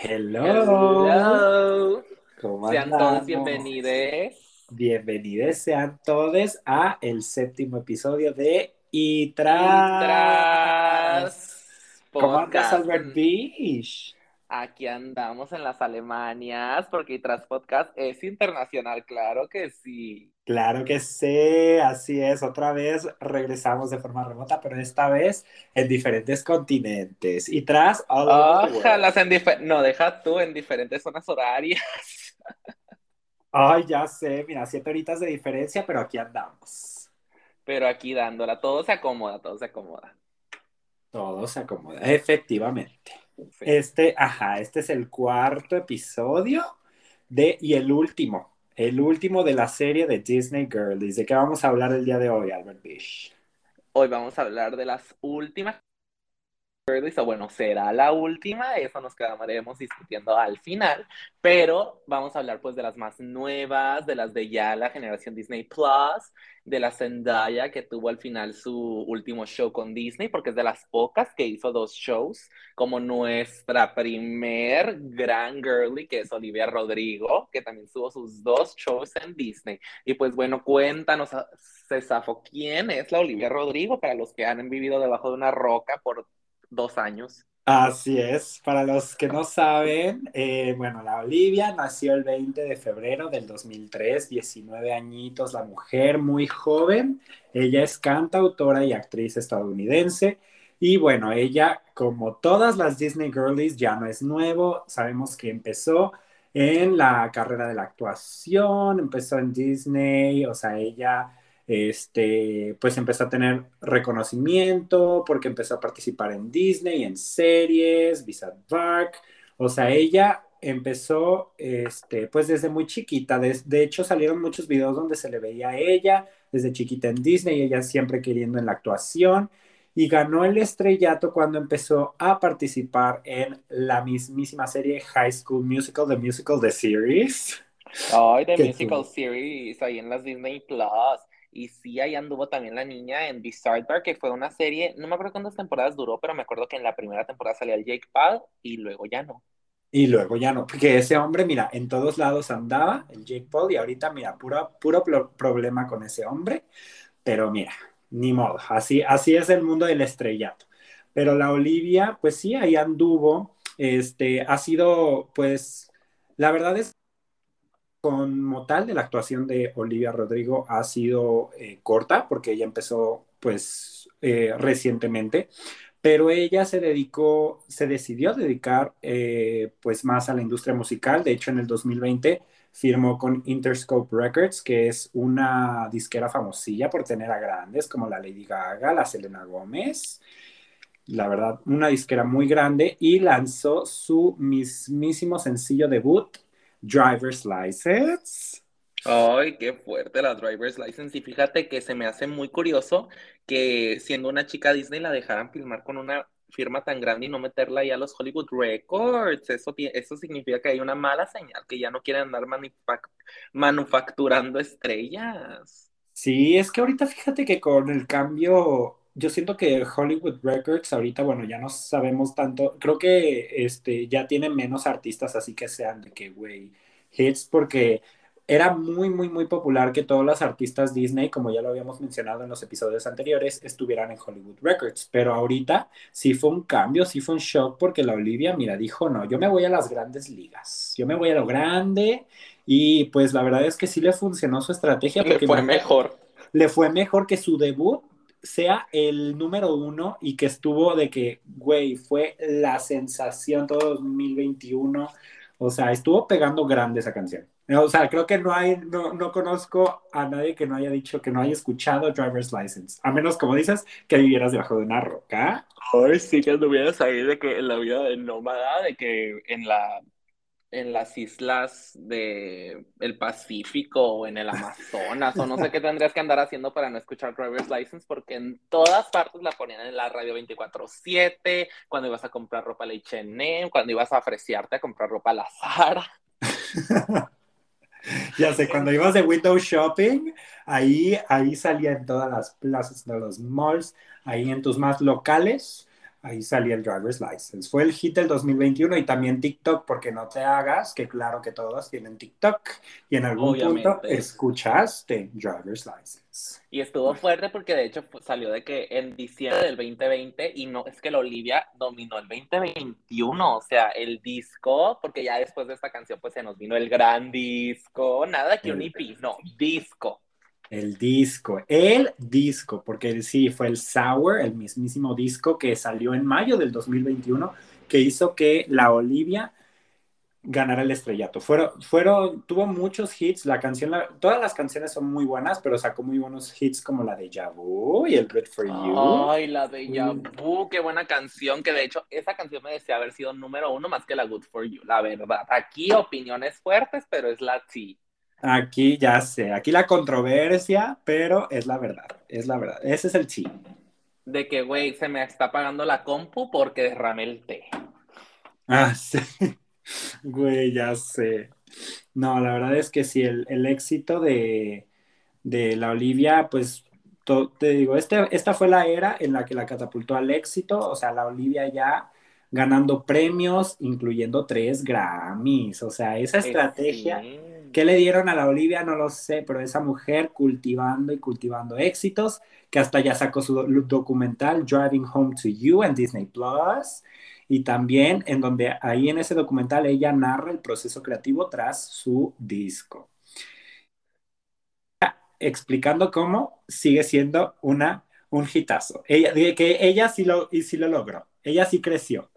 Hello. Hello. ¿Cómo sean andamos? Todos bienvenidos. Bienvenidos sean todos a el séptimo episodio de Itras Podcast. ¿Cómo andas, Albert Beach? Aquí andamos en las Alemanias, porque Itras Podcast es internacional, claro que sí. Claro que sí, así es. Otra vez regresamos de forma remota, pero esta vez en diferentes continentes. Y tras... Ojalá en diferentes... No, deja tú, en diferentes zonas horarias. Ay, ya sé. Mira, 7 horitas de diferencia, pero aquí andamos. Pero aquí dándola. Todo se acomoda, todo se acomoda. Todo se acomoda, efectivamente. Sí. Este es el cuarto episodio y el último. El último de la serie de Disney Girlies. ¿De qué vamos a hablar el día de hoy, Albert Bish? Hoy vamos a hablar de las últimas Girlies, o bueno, será la última, eso nos quedaremos discutiendo al final, pero vamos a hablar pues de las más nuevas, de las de ya la generación Disney Plus, de la Zendaya que tuvo al final su último show con Disney, porque es de las pocas que hizo 2 shows, como nuestra primer gran girly, que es Olivia Rodrigo, que también tuvo sus 2 shows en Disney. Y pues bueno, cuéntanos, se zafó, ¿quién es la Olivia Rodrigo? Para los que han vivido debajo de una roca por 2 años. Así es, para los que no saben, bueno, la Olivia nació el 20 de febrero del 2003, 19 añitos la mujer, muy joven. Ella es cantautora y actriz estadounidense, y bueno, ella, como todas las Disney Girlies, ya no es nuevo. Sabemos que empezó en la carrera de la actuación, empezó en Disney, o sea, ella... pues empezó a tener reconocimiento porque empezó a participar en Disney, en series, Visa Dark. O sea, ella empezó, pues desde muy chiquita. De hecho, salieron muchos videos donde se le veía a ella desde chiquita en Disney, ella siempre queriendo en la actuación, y ganó el estrellato cuando empezó a participar en la mismísima serie High School Musical: The Musical: The Series. Ay, The Musical Series, ahí en las Disney Plus. Y sí, ahí anduvo también la niña en Bizarre Dark, que fue una serie, no me acuerdo cuántas temporadas duró, pero me acuerdo que en la primera temporada salía el Jake Paul y luego ya no. Porque ese hombre, mira, en todos lados andaba el Jake Paul, y ahorita, mira, puro problema con ese hombre, pero mira, ni modo, así es el mundo del estrellato. Pero la Olivia, pues sí, ahí anduvo, ha sido, pues, la verdad es... Como tal, de la actuación de Olivia Rodrigo ha sido corta, porque ella empezó pues recientemente, pero ella se decidió dedicar pues más a la industria musical. De hecho, en el 2020 firmó con Interscope Records, que es una disquera famosilla por tener a grandes como la Lady Gaga, la Selena Gómez. La verdad, una disquera muy grande, y lanzó su mismísimo sencillo debut, Driver's License. Ay, qué fuerte la Driver's License. Y fíjate que se me hace muy curioso que siendo una chica Disney la dejaran filmar con una firma tan grande y no meterla ya a los Hollywood Records. Eso significa que hay una mala señal, que ya no quieren andar manufacturando estrellas. Sí, es que ahorita fíjate que con el cambio... Yo siento que Hollywood Records ahorita, bueno, ya no sabemos tanto. Creo que ya tienen menos artistas así que sean de que, güey, hits, porque era muy, muy, muy popular que todos los artistas Disney, como ya lo habíamos mencionado en los episodios anteriores, estuvieran en Hollywood Records. Pero ahorita sí fue un cambio, sí fue un shock, porque la Olivia, mira, dijo, no, yo me voy a las grandes ligas, yo me voy a lo grande, y pues la verdad es que sí le funcionó su estrategia. Le fue mejor que su debut sea el número 1, y que estuvo de que, güey, fue la sensación todo 2021. O sea, estuvo pegando grande esa canción. O sea, creo que no conozco a nadie que no haya dicho, que no haya escuchado Driver's License. A menos, como dices, que vivieras debajo de una roca. Ay, sí, que anduvieras ahí de que en la vida de nómada, de que en las islas del Pacífico o en el Amazonas, o no sé qué tendrías que andar haciendo para no escuchar Driver's License, porque en todas partes la ponían en la radio 24/7, cuando ibas a comprar ropa a la H&M, cuando ibas a ofreciarte a comprar ropa a la Zara. Ya sé, cuando ibas de window shopping, ahí salía en todas las plazas, en los malls, ahí en tus más locales. Ahí salía el Driver's License. Fue el hit del 2021 y también TikTok, porque no te hagas, que claro que todos tienen TikTok. Y en algún punto escuchaste Driver's License. Y estuvo fuerte porque de hecho salió de que en diciembre del 2020, y no es que la Olivia dominó el 2021, o sea, el disco, porque ya después de esta canción pues se nos vino el gran disco, nada que un EP, no, disco. El disco, porque sí, fue el Sour, el mismísimo disco que salió en mayo del 2021, que hizo que la Olivia ganara el estrellato. Tuvo muchos hits, todas las canciones son muy buenas, pero sacó muy buenos hits como la de Deja Vu y el Good For You. Ay, la de Deja Vu, qué buena canción, que de hecho esa canción me decía haber sido número uno más que la Good For You, la verdad. Aquí opiniones fuertes, pero es la sí. Aquí ya sé, aquí la controversia, pero es la verdad, ese es el chi. De que, güey, se me está apagando la compu porque derramé el té. Ah, sí, güey, ya sé. No, la verdad es que sí, el éxito de la Olivia, pues, te digo, esta fue la era en la que la catapultó al éxito, o sea, la Olivia ya ganando premios, incluyendo 3 Grammys, o sea, esa estrategia... Sí. ¿Qué le dieron a la Olivia? No lo sé, pero esa mujer cultivando y cultivando éxitos, que hasta ya sacó su documental Driving Home to You en Disney Plus, y también en donde ahí en ese documental ella narra el proceso creativo tras su disco, explicando cómo sigue siendo un hitazo. Ella sí lo logró, ella sí creció.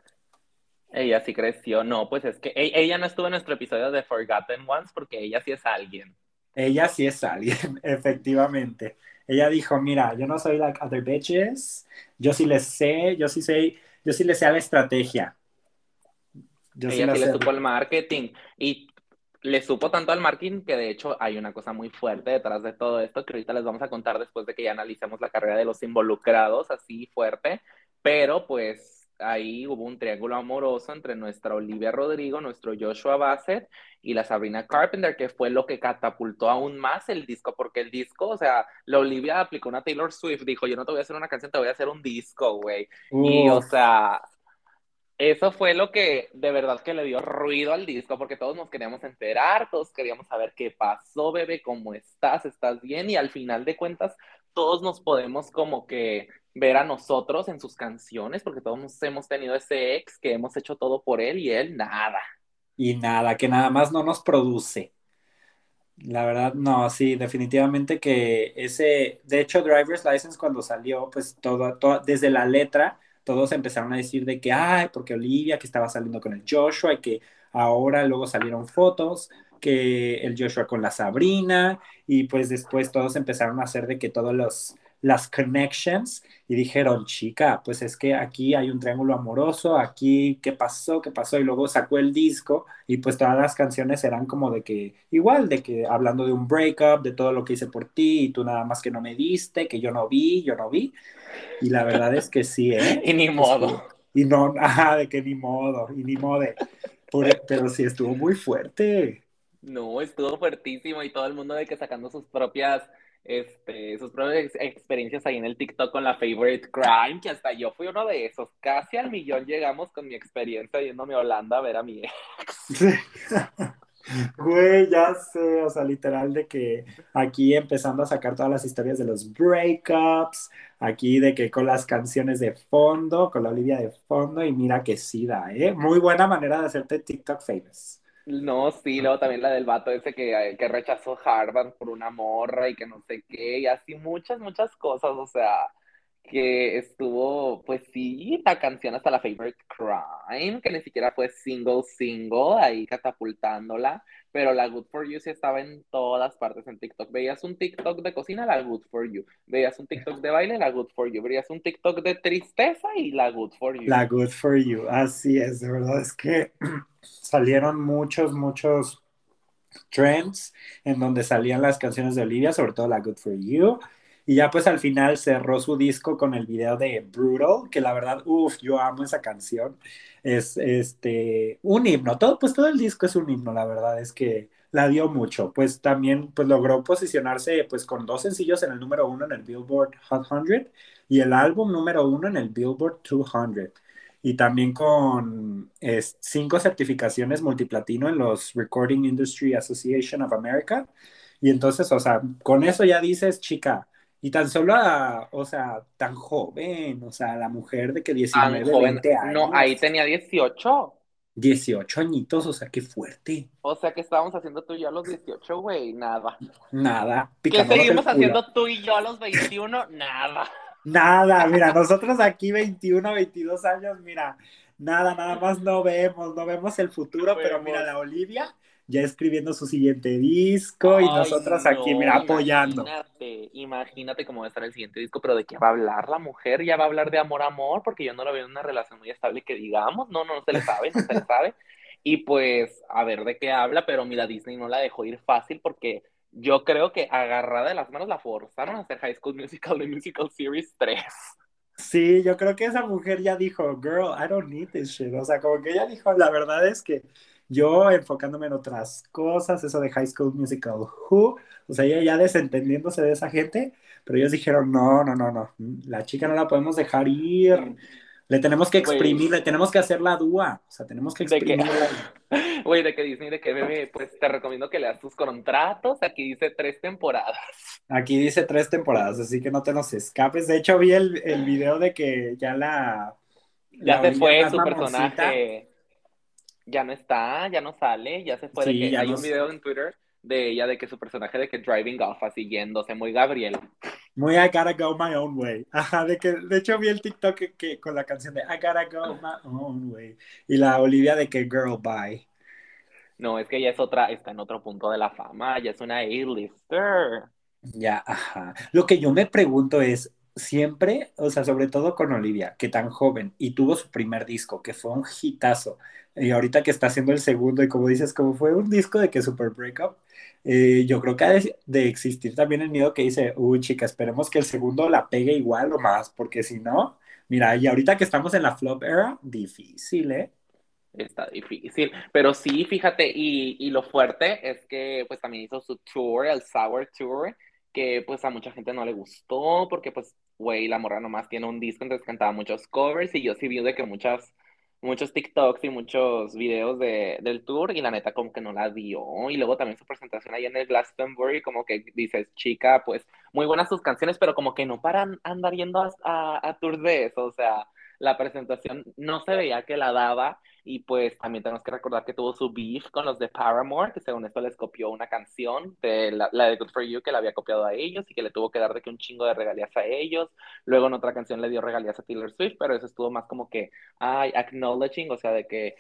Ella sí creció, no, pues es que ella no estuvo en nuestro episodio de Forgotten Ones porque ella sí es alguien. Ella sí es alguien, efectivamente. Ella dijo, mira, yo no soy like other bitches, yo sí le sé a la estrategia. Ella sí le supo al marketing, y le supo tanto al marketing que de hecho hay una cosa muy fuerte detrás de todo esto que ahorita les vamos a contar después de que ya analicemos la carrera de los involucrados, así fuerte, pero pues... Ahí hubo un triángulo amoroso entre nuestra Olivia Rodrigo, nuestro Joshua Bassett y la Sabrina Carpenter, que fue lo que catapultó aún más el disco, porque el disco, o sea, la Olivia aplicó una Taylor Swift, dijo, yo no te voy a hacer una canción, te voy a hacer un disco, güey. Y, o sea, eso fue lo que de verdad que le dio ruido al disco, porque todos nos queríamos enterar, todos queríamos saber qué pasó, bebé, cómo estás bien, y al final de cuentas, todos nos podemos como que... ver a nosotros en sus canciones, porque todos hemos tenido ese ex que hemos hecho todo por él y él nada. Y nada, que nada más no nos produce. La verdad, no, sí, definitivamente que de hecho Driver's License cuando salió, pues desde la letra, todos empezaron a decir de que, ay, porque Olivia que estaba saliendo con el Joshua y que ahora luego salieron fotos... que el Joshua con la Sabrina, y pues después todos empezaron a hacer de que todos las connections, y dijeron, chica, pues es que aquí hay un triángulo amoroso, aquí, ¿qué pasó? Y luego sacó el disco, y pues todas las canciones eran como de que, igual, de que hablando de un breakup, de todo lo que hice por ti, y tú nada más que no me diste, que yo no vi, y la verdad es que sí, ¿eh? Y ni modo. Y no, ajá, de que ni modo, y ni mode, pero sí estuvo muy fuerte. No, estuvo fuertísimo y todo el mundo de que sacando sus propias experiencias ahí en el TikTok con la Favorite Crime, que hasta yo fui uno de esos. Casi al millón llegamos con mi experiencia yéndome a Holanda a ver a mi ex. Sí. Güey, ya sé, o sea, literal de que aquí empezando a sacar todas las historias de los breakups, aquí de que con las canciones de fondo, con la Olivia de fondo, y mira que sí da, ¿eh? Muy buena manera de hacerte TikTok famous. No, sí, luego también la del vato ese que rechazó Harvard por una morra y que no sé qué, y así muchas cosas, o sea, que estuvo, pues sí, la canción hasta la Favorite Crime, que ni siquiera fue single, ahí catapultándola, pero la Good For You sí estaba en todas partes en TikTok. Veías un TikTok de cocina, la Good For You. Veías un TikTok de baile, la Good For You. Veías un TikTok de tristeza y la Good For You. La Good For You, así es, de verdad es que salieron muchos trends en donde salían las canciones de Olivia, sobre todo la Good For You. Y ya pues al final cerró su disco con el video de Brutal, que la verdad, yo amo esa canción. Es un himno, todo el disco es un himno, la verdad es que la dio mucho. Pues también pues, logró posicionarse pues, con 2 sencillos en el número 1 en el Billboard Hot 100 y el álbum número 1 en el Billboard 200. Y también con 5 certificaciones multiplatino en los Recording Industry Association of America. Y entonces, o sea, con eso ya dices, chica, y tan solo, o sea, tan joven, o sea, la mujer de que 19, 20 años. No, ahí tenía 18. 18 añitos, o sea, qué fuerte. O sea, ¿qué estábamos haciendo tú y yo a los 18, güey? Nada. Nada. ¿Qué seguimos haciendo tú y yo a los 21? Nada. Nada, mira, nosotros aquí 21, 22 años, mira, nada más no vemos el futuro, pero mira, la Olivia ya escribiendo su siguiente disco y nosotras aquí, mira, apoyando. Imagínate cómo va a estar el siguiente disco, pero ¿de qué va a hablar la mujer? Ya va a hablar de amor, porque yo no la veo en una relación muy estable que digamos, no se le sabe. Y pues, a ver de qué habla, pero mira, Disney no la dejó ir fácil porque... Yo creo que agarrada de las manos la forzaron a hacer High School Musical, The Musical Series 3. Sí, yo creo que esa mujer ya dijo, girl, I don't need this shit. O sea, como que ella dijo, la verdad es que yo enfocándome en otras cosas, eso de High School Musical Who, o sea, ella ya desentendiéndose de esa gente, pero ellos dijeron, no, la chica no la podemos dejar ir. Le tenemos que exprimir, le tenemos que hacer la dúa. O sea, tenemos que exprimirla. Güey, de que Disney, de que bebé, pues te recomiendo que leas tus contratos. Aquí dice 3 temporadas. Aquí dice 3 temporadas, así que no te nos escapes. De hecho, vi el video de que ya la... Ya se fue su personaje. Ya no está, ya no sale, ya se fue. Sí, de que hay un video en Twitter de ella de que su personaje de que driving off, así yéndose, muy Gabriela. Muy I gotta go my own way. Ajá, de que, de hecho vi el TikTok que con la canción de I gotta go my own way. Y la Olivia de que girl, bye. No, es que ella es otra, está en otro punto de la fama, ella es una A-lister. Ya, ajá. Lo que yo me pregunto es, siempre, o sea, sobre todo con Olivia, que tan joven, y tuvo su primer disco, que fue un hitazo, y ahorita que está haciendo el segundo, y como dices, como fue un disco de que super breakup, yo creo que ha de existir también el miedo que dice, uy, chica, esperemos que el segundo la pegue igual o más, porque si no, mira, y ahorita que estamos en la flop era, difícil, ¿eh? Está difícil, pero sí, fíjate, y lo fuerte es que, pues, también hizo su tour, el Sour Tour, que pues a mucha gente no le gustó, porque pues, güey, la morra nomás tiene un disco, entonces cantaba muchos covers, y yo sí vi de que muchos TikToks y muchos videos del tour, y la neta como que no la dio, y luego también su presentación ahí en el Glastonbury, como que dices, chica, pues, muy buenas sus canciones, pero como que no paran andar yendo a tours de eso, o sea, la presentación no se veía que la daba, y pues también tenemos que recordar que tuvo su beef con los de Paramore, que según esto les copió una canción, de la de Good For You, que la había copiado a ellos y que le tuvo que dar de que un chingo de regalías a ellos. Luego en otra canción le dio regalías a Taylor Swift, pero eso estuvo más como que acknowledging, o sea, de que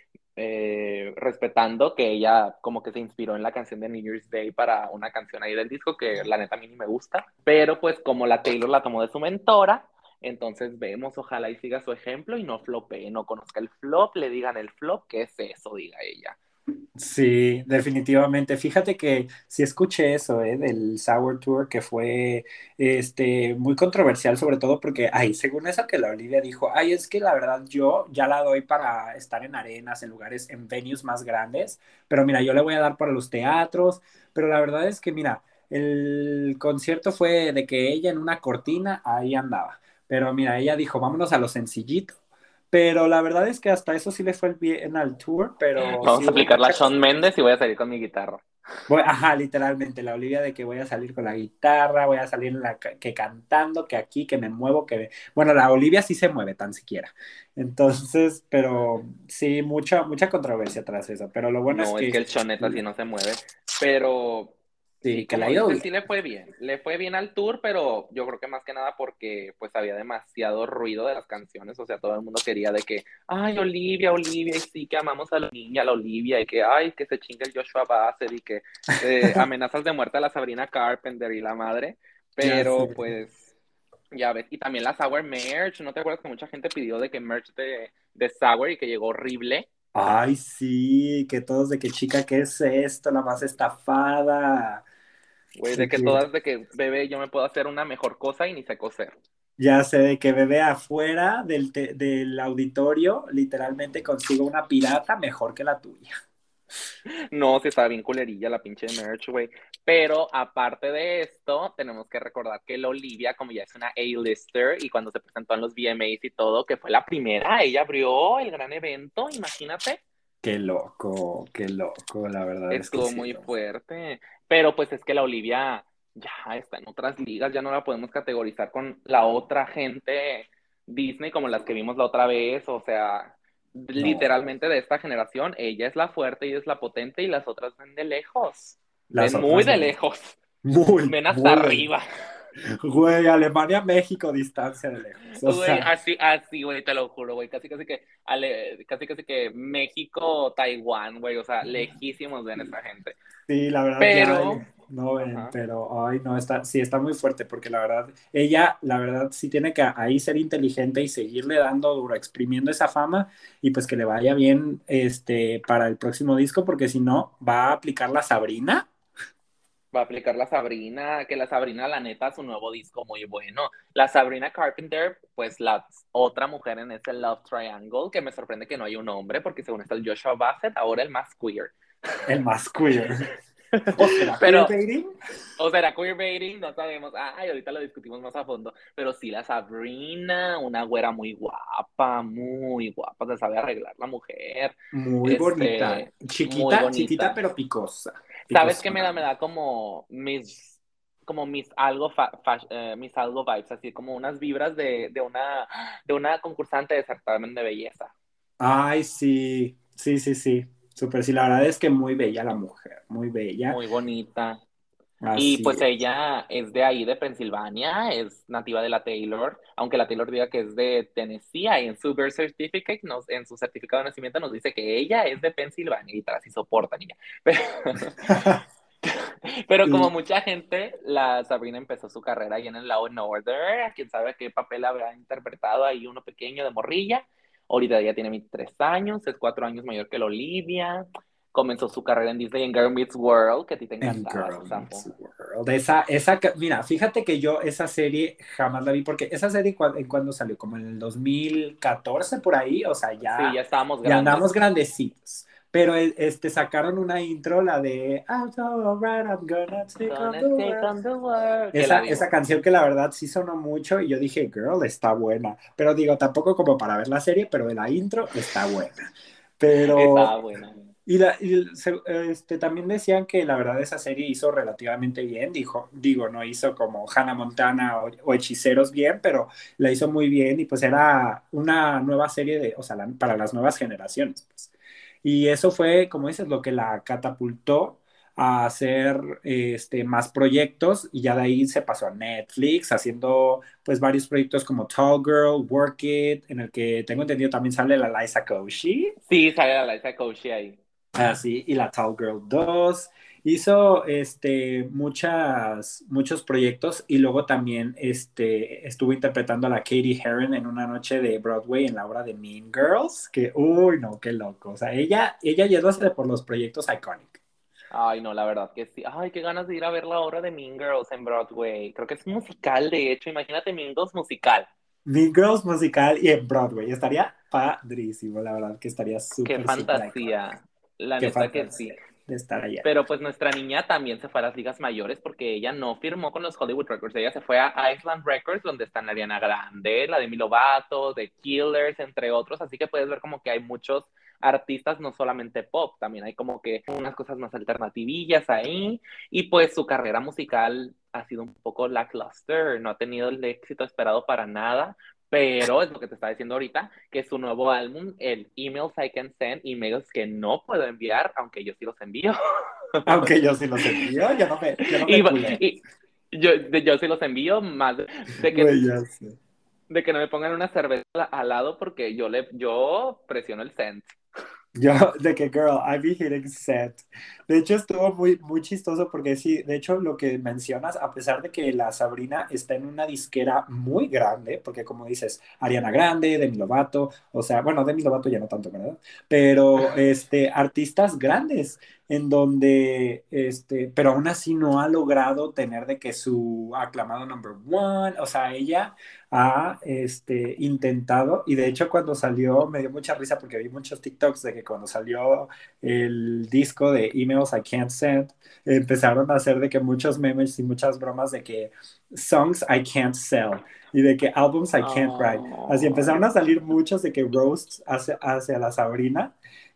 respetando que ella como que se inspiró en la canción de New Year's Day para una canción ahí del disco, que la neta a mí ni me gusta, pero pues como la Taylor la tomó de su mentora, entonces vemos, ojalá y siga su ejemplo y no flopee, no conozca el flop, le digan el flop, ¿qué es eso? Diga ella. Sí, definitivamente. Fíjate que sí escuché eso, del Sour Tour, que fue muy controversial, sobre todo porque, según eso que la Olivia dijo, es que la verdad yo ya la doy para estar en arenas, en lugares, en venues más grandes, pero mira, yo le voy a dar para los teatros, pero la verdad es que mira, el concierto fue de que ella en una cortina ahí andaba. Pero mira, ella dijo, vámonos a lo sencillito. Pero la verdad es que hasta eso sí le fue bien al tour, pero... Vamos a aplicarla a Shawn Mendes y voy a salir con mi guitarra. Literalmente, la Olivia de que voy a salir con la guitarra, voy a salir que cantando, que aquí, que me muevo, que... Bueno, la Olivia sí se mueve tan siquiera. Entonces, pero sí, mucha controversia tras eso. Pero lo bueno es que el Shoneta sí no se mueve, pero... Sí, que sí le fue bien al tour, pero yo creo que más que nada porque pues había demasiado ruido de las canciones, o sea, todo el mundo quería de que, Olivia, y sí, que amamos a la niña, la Olivia, y que, que se chingue el Joshua Bassett, y que amenazas de muerte a la Sabrina Carpenter y la madre, pero sí. Pues, ya ves, y también la Sour merch, ¿no te acuerdas que mucha gente pidió de que merch de Sour y que llegó horrible? Ay, sí, que todos de que chica, ¿qué es esto? La más estafada. Güey, de que todas de que, bebé, yo me puedo hacer una mejor cosa y ni sé coser. Ya sé, de que bebé afuera del auditorio, literalmente consigo una pirata mejor que la tuya. No, sí estaba bien culerilla la pinche de merch, güey. Pero aparte de esto, tenemos que recordar que la Olivia, como ya es una A-lister, y cuando se presentó en los VMAs y todo, que fue la primera, ella abrió el gran evento, imagínate. Qué loco, la verdad. Estuvo es que muy fuerte. Pero pues es que la Olivia ya está en otras ligas, ya no la podemos categorizar con la otra gente Disney como las que vimos la otra vez, o sea... No. Literalmente de esta generación, ella es la fuerte, ella es la potente y las otras ven de lejos. Las ven muy de lejos. Muy, ven hasta muy arriba. Güey, Alemania, México, distancia de lejos. O güey, sea... así, güey, te lo juro, güey. Casi que México, Taiwán, güey. O sea, lejísimos ven esta gente. Sí, la verdad. Pero... Ya, no ven, ajá. Pero, ay, no, está muy fuerte, porque la verdad, ella, sí tiene que ahí ser inteligente y seguirle dando duro, exprimiendo esa fama, y pues que le vaya bien, para el próximo disco, porque si no, va a aplicar la Sabrina, que la Sabrina, la neta, su nuevo disco muy bueno. La Sabrina Carpenter, pues la otra mujer en ese Love Triangle, que me sorprende que no haya un hombre, porque según está el Joshua Bassett, ahora el más queer. El más queer. ¿O será queerbaiting? No sabemos. Ay, ahorita lo discutimos más a fondo. Pero sí, la Sabrina, una güera muy guapa, se sabe arreglar la mujer. Muy bonita. Chiquita, pero picosa. ¿Sabes qué me da como mis algo vibes, así como unas vibras de una concursante de certamen de belleza? Ay, sí. Sí. Súper, sí, la verdad es que muy bella la mujer, muy bella. Muy bonita. Así y pues es. Ella es de ahí, de Pensilvania, es nativa de la Taylor, aunque la Taylor diga que es de Tennessee, y en su birth certificate, en su certificado de nacimiento nos dice que ella es de Pensilvania, y tras y soporta, niña. Pero como mucha gente, la Sabrina empezó su carrera ahí en el lado Northern, quién sabe qué papel habrá interpretado ahí uno pequeño de morrilla. Ahorita ya tiene 23 años, es 4 años mayor que la Olivia. Comenzó su carrera en Disney en Girl Meets World, que a ti te encantaba. Mira, fíjate que yo esa serie jamás la vi, porque esa serie, ¿cuándo salió? Como en el 2014, por ahí, o sea, ya... Sí, ya estábamos grandes. Ya andamos grandecitos. Pero sacaron una intro, la de I'm so right, I'm gonna take on the world. Esa canción que la verdad sí sonó mucho y yo dije, girl, está buena. Pero digo, tampoco como para ver la serie, pero de la intro está buena. Está buena. Y también decían que la verdad esa serie hizo relativamente bien, no hizo como Hannah Montana o Hechiceros bien, pero la hizo muy bien y pues era una nueva serie para las nuevas generaciones, pues. Y eso fue, como dices, lo que la catapultó a hacer más proyectos, y ya de ahí se pasó a Netflix, haciendo pues varios proyectos como Tall Girl, Work It, en el que tengo entendido también sale la Liza Koshy. Sí, sale la Liza Koshy ahí. Ah, sí, y la Tall Girl 2. Hizo muchos proyectos, y luego también estuvo interpretando a la Katie Heron en una noche de Broadway en la obra de Mean Girls, que uy no, qué loco, o sea, ella ya lo hace por los proyectos iconic. Ay no, la verdad que sí, ay qué ganas de ir a ver la obra de Mean Girls en Broadway, creo que es musical de hecho, imagínate Mean Girls musical y en Broadway, estaría padrísimo, la verdad que estaría súper. Qué fantasía, iconic. La qué neta fantasía. Que sí. De estar allá. Pero pues nuestra niña también se fue a las ligas mayores, porque ella no firmó con los Hollywood Records, ella se fue a Island Records, donde están Ariana Grande, la Demi Lovato, The Killers, entre otros, así que puedes ver como que hay muchos artistas, no solamente pop, también hay como que unas cosas más alternativillas ahí, y pues su carrera musical ha sido un poco lackluster, no ha tenido el éxito esperado para nada, pero es lo que te estaba diciendo ahorita, que su nuevo álbum, el Emails I Can't Send, emails que no puedo enviar, aunque yo sí los envío. Aunque yo sí los envío, yo sí los envío, más de que... Güey, ya sé. De que no me pongan una cerveza al lado, porque yo presiono el send. Yo, de que girl, I've been hitting send. De hecho estuvo muy, muy chistoso, porque sí, de hecho lo que mencionas, a pesar de que la Sabrina está en una disquera muy grande, porque como dices, Ariana Grande, Demi Lovato, o sea, bueno, Demi Lovato ya no tanto, ¿verdad? Pero artistas grandes, en donde, pero aún así no ha logrado tener de que su aclamado number one, o sea, ella ha intentado, y de hecho cuando salió, me dio mucha risa porque vi muchos TikToks de que cuando salió el disco de Emails I Can't Send, empezaron a hacer de que muchos memes y muchas bromas de que songs I can't sell, y de que albums I can't write, así empezaron a salir muchos de que roasts hacia la Sabrina,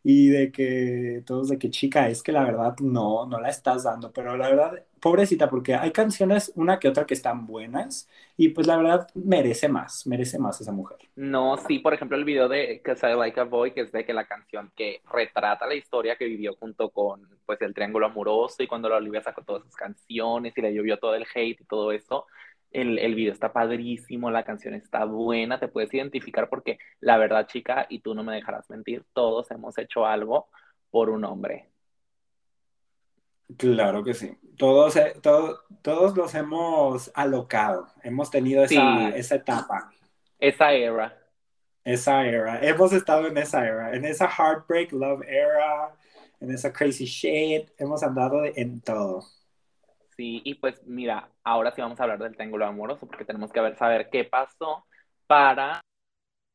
y de que todos de que chica, es que la verdad no la estás dando, pero la verdad, pobrecita, porque hay canciones una que otra que están buenas, y pues la verdad merece más esa mujer. No, sí, por ejemplo el video de Cause I Like a Boy, que es de que la canción que retrata la historia que vivió junto con pues el triángulo amoroso, y cuando la Olivia sacó todas sus canciones y le llovió todo el hate y todo eso. El video está padrísimo, la canción está buena, te puedes identificar porque la verdad, chica, y tú no me dejarás mentir, todos hemos hecho algo por un hombre. Claro que sí. Todos los hemos alocado, hemos tenido esa etapa. Esa era. Hemos estado en esa era, en esa heartbreak love era, en esa crazy shit, hemos andado en todo. Sí, y pues mira, ahora sí vamos a hablar del triángulo amoroso, porque tenemos que saber qué pasó para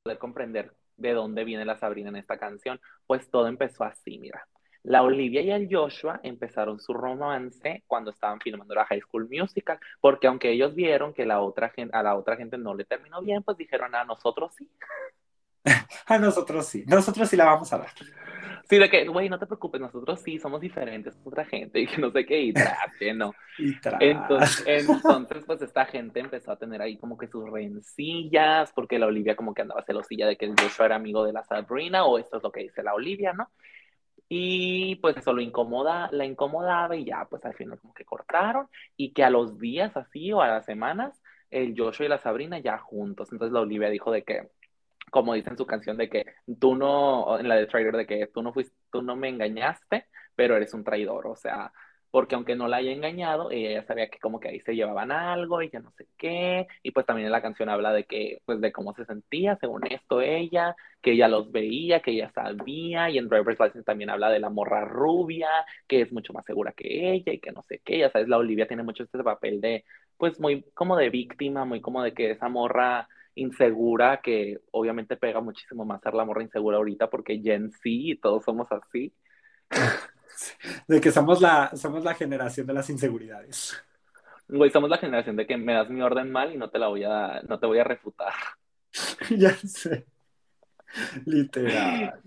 poder comprender de dónde viene la Sabrina en esta canción. Pues todo empezó así, mira. La Olivia y el Joshua empezaron su romance cuando estaban filmando la High School Musical, porque aunque ellos vieron que a la otra gente no le terminó bien, pues dijeron, a nosotros sí. Nosotros sí la vamos a dar. Sí, de que, güey, no te preocupes, nosotros sí somos diferentes a otra gente, y que no sé qué, Entonces, pues esta gente empezó a tener ahí como que sus rencillas, porque la Olivia como que andaba celosilla de que el Joshua era amigo de la Sabrina, o esto es lo que dice la Olivia, ¿no? Y pues eso la incomodaba, y ya, pues al final como que cortaron, y que a los días así, o a las semanas, el Joshua y la Sabrina ya juntos. Entonces la Olivia dijo de que, como dice en su canción de que tú no, en la de Traitor, de que tú no me engañaste, pero eres un traidor, o sea, porque aunque no la haya engañado, ella ya sabía que como que ahí se llevaban algo, y ya no sé qué, y pues también en la canción habla de que, pues de cómo se sentía, según esto ella, que ella los veía, que ella sabía, y en Driver's License también habla de la morra rubia, que es mucho más segura que ella, y que no sé qué, ya sabes, la Olivia tiene mucho este papel de, pues muy como de víctima, muy como de que esa morra insegura, que obviamente pega muchísimo más ser la morra insegura ahorita porque Gen Z y todos somos así. De que somos la generación de las inseguridades. Güey, somos la generación de que me das mi orden mal y no te voy a refutar. Ya sé. Literal.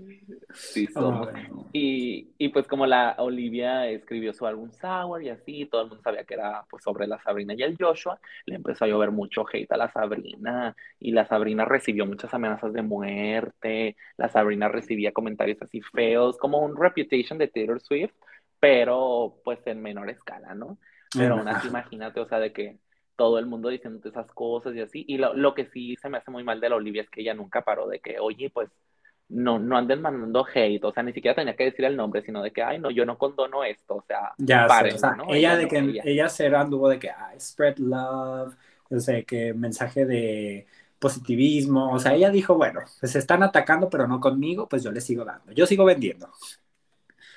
Sí, somos. Oh, y pues como la Olivia escribió su álbum Sour y así, todo el mundo sabía que era pues sobre la Sabrina y el Joshua, le empezó a llover mucho hate a la Sabrina, y la Sabrina recibió muchas amenazas de muerte, la Sabrina recibía comentarios así feos, como un Reputation de Taylor Swift, pero pues en menor escala, ¿no? Pero aún así, imagínate, o sea, de que todo el mundo diciendo esas cosas y así, y lo que sí se me hace muy mal de la Olivia es que ella nunca paró de que, oye, pues, no anden mandando hate, o sea, ni siquiera tenía que decir el nombre, sino de que, ay, no, yo no condono esto, o sea, ya paren, o sea, ¿no? Ella se anduvo de que, spread love, o sea, que mensaje de positivismo, o sea, ella dijo, bueno, pues se están atacando, pero no conmigo, pues yo les sigo dando, yo sigo vendiendo.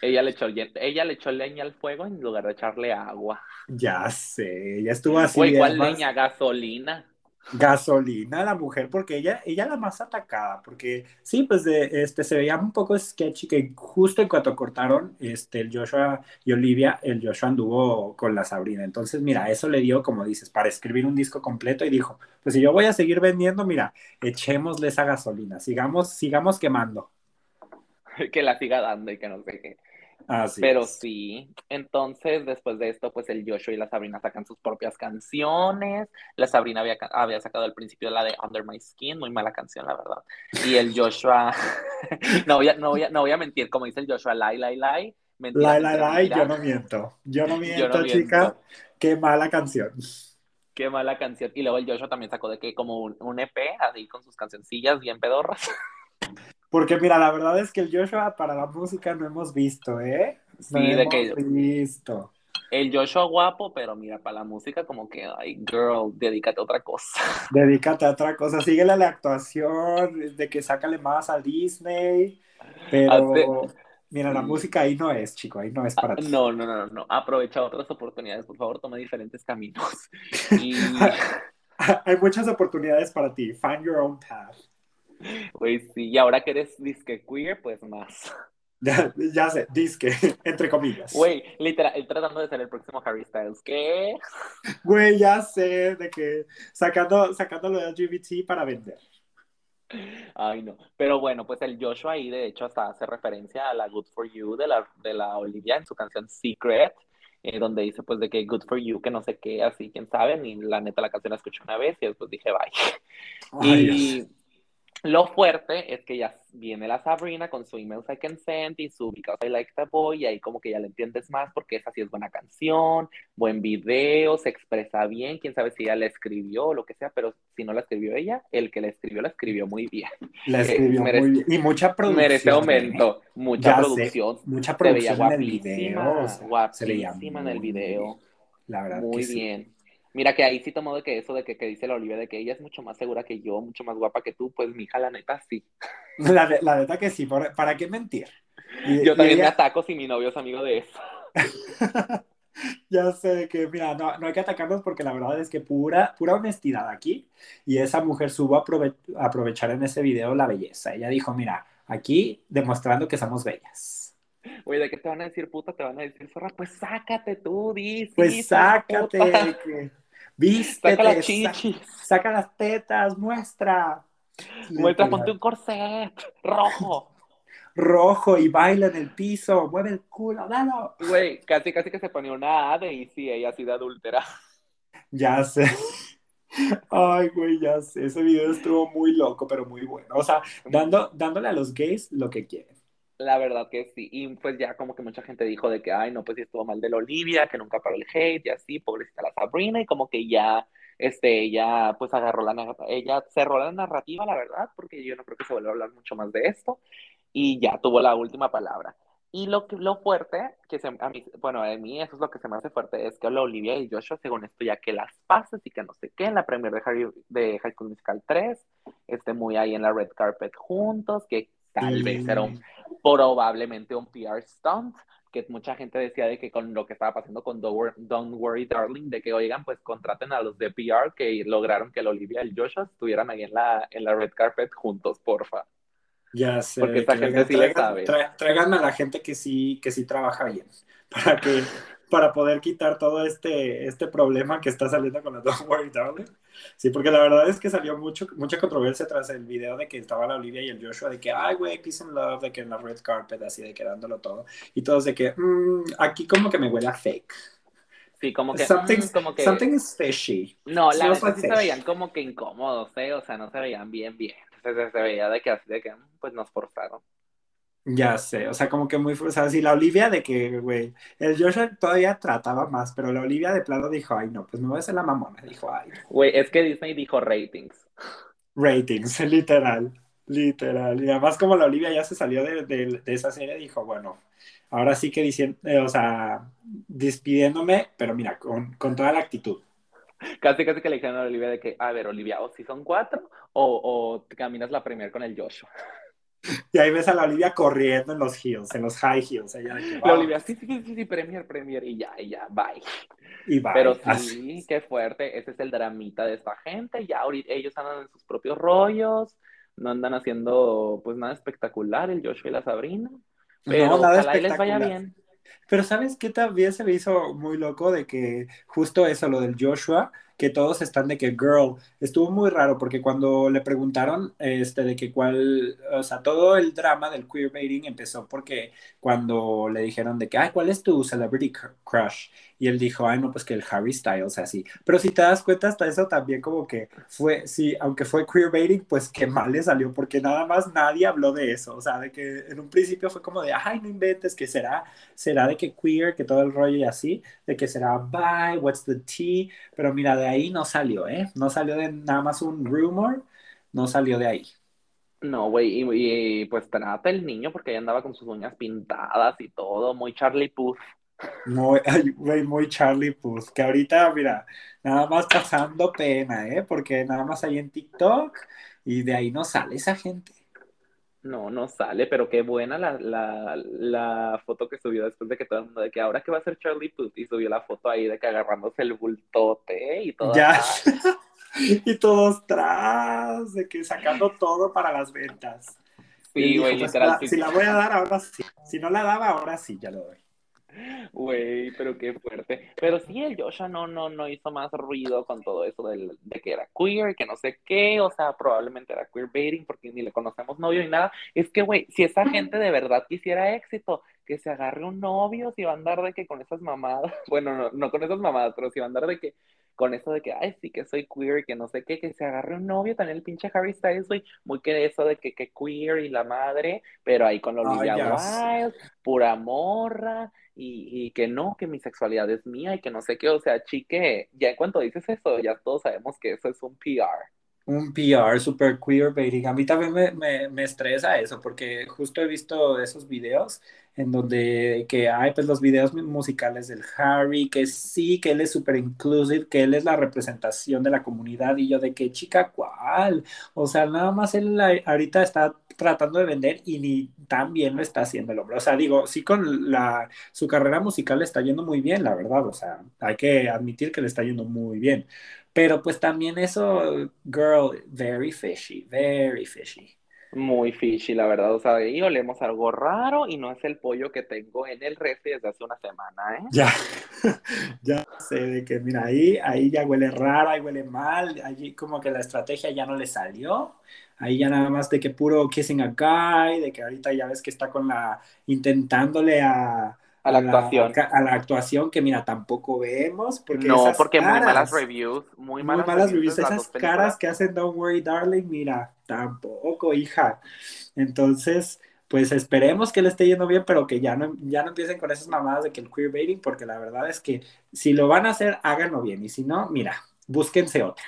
Ella le echó leña al fuego en lugar de echarle agua. Ya sé, ella estuvo así. Güey, ¿cuál leña? Gasolina. Gasolina, la mujer, porque ella la más atacada, porque sí, pues se veía un poco sketchy que justo en cuanto cortaron el Joshua y Olivia, el Joshua anduvo con la Sabrina. Entonces, mira, eso le dio, como dices, para escribir un disco completo, y dijo, pues si yo voy a seguir vendiendo, mira, echémosle esa gasolina, sigamos quemando. Que la siga dando y que no sé qué. Así pero es. Sí, entonces después de esto pues el Joshua y la Sabrina sacan sus propias canciones. La Sabrina había sacado al principio la de Under My Skin, muy mala canción la verdad, y el Joshua no voy a mentir, como dice el Joshua, mentira. Yo no miento, chica, qué mala canción. Y luego el Joshua también sacó de que como un EP así con sus cancioncillas bien pedorras. Porque mira, la verdad es que el Joshua para la música no hemos visto, ¿eh? No hemos visto. El Joshua guapo, pero mira, para la música como que, ay, girl, dedícate a otra cosa, síguele a la actuación, de que sácale más a Disney, pero... Mira, la música ahí no es, chico, ahí no es para ti. No, no, no, no. Aprovecha otras oportunidades, por favor, toma diferentes caminos. Y... hay muchas oportunidades para ti. Find your own path. Pues sí, y ahora que eres disque queer, pues más. Ya sé, disque, entre comillas. Güey, literal, él tratando de ser el próximo Harry Styles, ¿qué? Güey, ya sé, de que sacando lo de LGBT para vender. Ay, no. Pero bueno, pues el Joshua ahí, de hecho, hasta hace referencia a la Good For You de la Olivia en su canción Secret, donde dice, pues, de que Good For You, que no sé qué, así, quién sabe, ni la neta la canción la escuché una vez y después dije, bye. Ay, y... Dios. Lo fuerte es que ya viene la Sabrina con su Emails I Can't Send y su Because I Like That Boy, y ahí como que ya lo entiendes más porque esa sí es buena canción, buen video, se expresa bien, quién sabe si ella la escribió o lo que sea, pero si no la escribió ella, el que la escribió muy bien. La escribió muy bien. Y mucha producción. Merece aumento, mucha producción en el video. O sea, guapísima en el video. La verdad muy que bien. Sí. Mira que ahí sí tomó de que eso, de que dice la Olivia, de que ella es mucho más segura que yo, mucho más guapa que tú, pues mija, la neta sí. La neta que sí, ¿para qué mentir? Yo también me ataco si mi novio es amigo de eso. Ya sé que, mira, no hay que atacarnos porque la verdad es que pura honestidad aquí, y esa mujer supo aprovechar en ese video la belleza. Ella dijo, mira, aquí demostrando que somos bellas. Oye, ¿de qué te van a decir puta? Te van a decir zorra, pues sácate tú, dices. Pues sácate, que... vístete, saca las chichis, saca las tetas, muestra, ponte un corset rojo y baila en el piso, mueve el culo, dalo. Güey, casi que se ponía una A de Easy, ella así de adúltera. Ya sé. Ay, güey, ya sé, ese video estuvo muy loco, pero muy bueno. O sea, dándole a los gays lo que quieren. La verdad que sí, y pues ya como que mucha gente dijo de que, ay, no, pues sí estuvo mal de la Olivia, que nunca paró el hate, y así, pobrecita la Sabrina, y como que ya, ella, pues ella cerró la narrativa, la verdad, porque yo no creo que se vuelva a hablar mucho más de esto, y ya tuvo la última palabra. Y lo fuerte, a mí eso es lo que se me hace fuerte, es que la Olivia y Joshua, según esto, ya que las pases y que no sé qué, en la premier de High School Musical 3, muy ahí en la red carpet juntos, que tal vez era probablemente un PR stunt, que mucha gente decía de que con lo que estaba pasando con Don't Worry Darling, de que, oigan, pues contraten a los de PR que lograron que la Olivia y el Joshua estuvieran ahí en la red carpet juntos, porfa. Ya sé. Porque esta gente sí le sabe. Traigan a la gente que sí trabaja bien, para poder quitar todo este problema que está saliendo con la Don't Worry Darling. Sí, porque la verdad es que salió mucha controversia tras el video de que estaba la Olivia y el Joshua, de que, ay, güey, peace and love, de que en la red carpet, así, de que dándolo todo. Y todos de que, aquí como que me huele a fake. Sí, como que... Something is fishy. No, la verdad sí se veían como que incómodos, ¿eh? O sea, no se veían bien. Entonces se veía de que así, de que, pues nos forzaron. Ya sé, o sea, como que muy forzada. Sí, la Olivia de que, güey, el Joshua todavía trataba más, pero la Olivia de plano dijo, ay, no, pues me voy a hacer la mamona. Dijo, ay. Güey, es que Disney dijo ratings, literal. Y además como la Olivia ya se salió de esa serie, dijo, bueno, ahora sí que diciendo, o sea, despidiéndome, pero mira, con toda la actitud. Casi que le dijeron a la Olivia de que, a ver, Olivia, o si son 4, o caminas la premier con el Joshua. Y ahí ves a la Olivia corriendo en los heels, en los high heels. Allá de que, wow. La Olivia, sí, premier, y ya, bye. Y bye. Pero sí, así. Qué fuerte, ese es el dramita de esta gente, ya ahorita ellos andan en sus propios rollos, no andan haciendo, pues, nada espectacular, el Joshua y la Sabrina, pero no, ojalá les vaya bien. Pero ¿sabes qué? También se me hizo muy loco de que justo eso, lo del Joshua, que todos están de que girl, estuvo muy raro porque cuando le preguntaron de que cuál, o sea, todo el drama del queerbaiting empezó porque cuando le dijeron de que, ay, ¿cuál es tu celebrity crush? Y él dijo, ay, no, pues que el Harry Styles, así. Pero si te das cuenta, hasta eso también como que fue, sí, aunque fue queerbaiting, pues que mal le salió porque nada más nadie habló de eso, o sea, de que en un principio fue como de, ay, no inventes, que será de que queer, que todo el rollo y así, de que será bye, what's the tea, pero mira, de ahí no salió, no salió de nada más un rumor, no salió de ahí. No, güey, y pues trata el niño porque ella andaba con sus uñas pintadas y todo, muy Charlie Puth. Muy Charlie Puth, que ahorita, mira, nada más pasando pena, porque nada más ahí en TikTok y de ahí no sale esa gente. No, no sale, pero qué buena la foto que subió después de que todo el mundo, de que ahora que va a ser Charlie Puth, y subió la foto ahí de que agarrándose el bultote y todo. Ya, y todos tras, de que sacando todo para las ventas. Sí, güey, literal. Si la voy a dar, ahora sí. Si no la daba, ahora sí, ya lo doy. Güey, pero qué fuerte. Pero sí, el Joshua no hizo más ruido con todo eso de que era queer, que no sé qué, o sea, probablemente era queerbaiting porque ni le conocemos novio ni nada. Es que, güey, si esa gente de verdad quisiera éxito, que se agarre un novio, si va a andar de que con esas mamadas, bueno, no con esas mamadas, pero si va a andar de que con eso de que, ay, sí, que soy queer, que no sé qué, que se agarre un novio, también el pinche Harry Styles, güey, muy que eso de que queer y la madre, pero ahí con la Olivia Wilde, pura morra, y que no, que mi sexualidad es mía, y que no sé qué, o sea, chique, ya en cuanto dices eso, ya todos sabemos que eso es un PR. Un PR, super queerbaiting. A mí también me estresa eso, porque justo he visto esos videos en donde que hay pues los videos musicales del Harry, que sí, que él es super inclusive, que él es la representación de la comunidad, y yo de que chica, ¿cuál? O sea, nada más él ahorita está tratando de vender y ni tan bien lo está haciendo el hombre. O sea, digo, sí con su carrera musical le está yendo muy bien, la verdad, o sea, hay que admitir que le está yendo muy bien. Pero pues también eso, girl, very fishy, very fishy. Muy fishy, la verdad. O sea, ahí olemos algo raro y no es el pollo que tengo en el refri desde hace una semana, ¿eh? Ya sé de que, mira, ahí ya huele raro, ahí huele mal, allí como que la estrategia ya no le salió. Ahí ya nada más de que puro kissing a guy, de que ahorita ya ves que está con intentándole a la actuación, que mira, tampoco vemos. Porque caras, muy malas reviews, esas caras que hacen Don't Worry Darling, mira, tampoco, hija. Entonces, pues esperemos que le esté yendo bien, pero que ya no empiecen con esas mamadas de que el queerbaiting, porque la verdad es que si lo van a hacer, háganlo bien, y si no, mira, búsquense otra.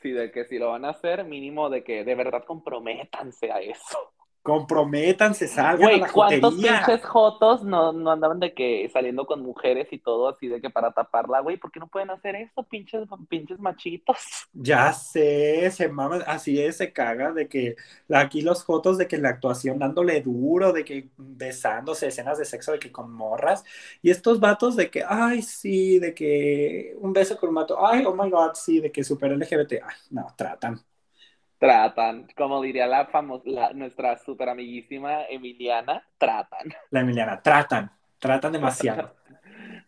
Sí, de que si lo van a hacer, mínimo de que de verdad comprométanse a eso. Comprométanse, salgan a la jotería. ¿Cuántos pinches jotos no andaban de que saliendo con mujeres y todo así de que para taparla, güey? ¿Por qué no pueden hacer eso, pinches machitos? Ya sé, se maman, así es, se cagan de que aquí los jotos de que la actuación dándole duro, de que besándose, escenas de sexo de que con morras, y estos vatos de que, ay, sí, de que un beso con un vato, ay, oh my god, sí, de que super LGBT, ay, no, tratan, como diría la famosa, nuestra super amiguísima Emiliana, tratan. La Emiliana, tratan demasiado.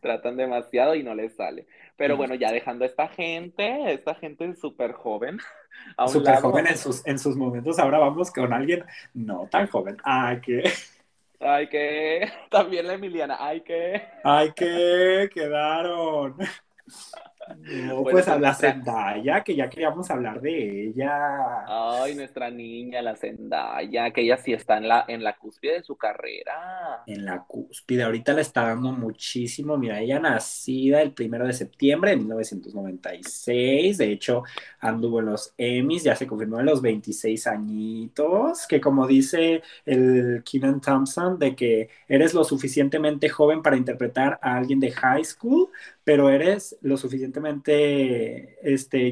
Tratan demasiado y no les sale. Pero bueno, ya dejando a esta gente súper joven. Súper joven en sus momentos, ahora vamos con alguien no tan joven. Ay, que, también la Emiliana, ay, que, quedaron. No, bueno, pues a la Zendaya, que ya queríamos hablar de ella. Ay, nuestra niña, la Zendaya, que ella sí está en la cúspide de su carrera. En la cúspide, ahorita la está dando muchísimo. Mira, ella nacida el 1 de septiembre de 1996, de hecho anduvo en los Emmys, ya se confirmó en los 26 añitos, que como dice el Kenan Thompson, de que eres lo suficientemente joven para interpretar a alguien de high school, pero eres lo suficientemente,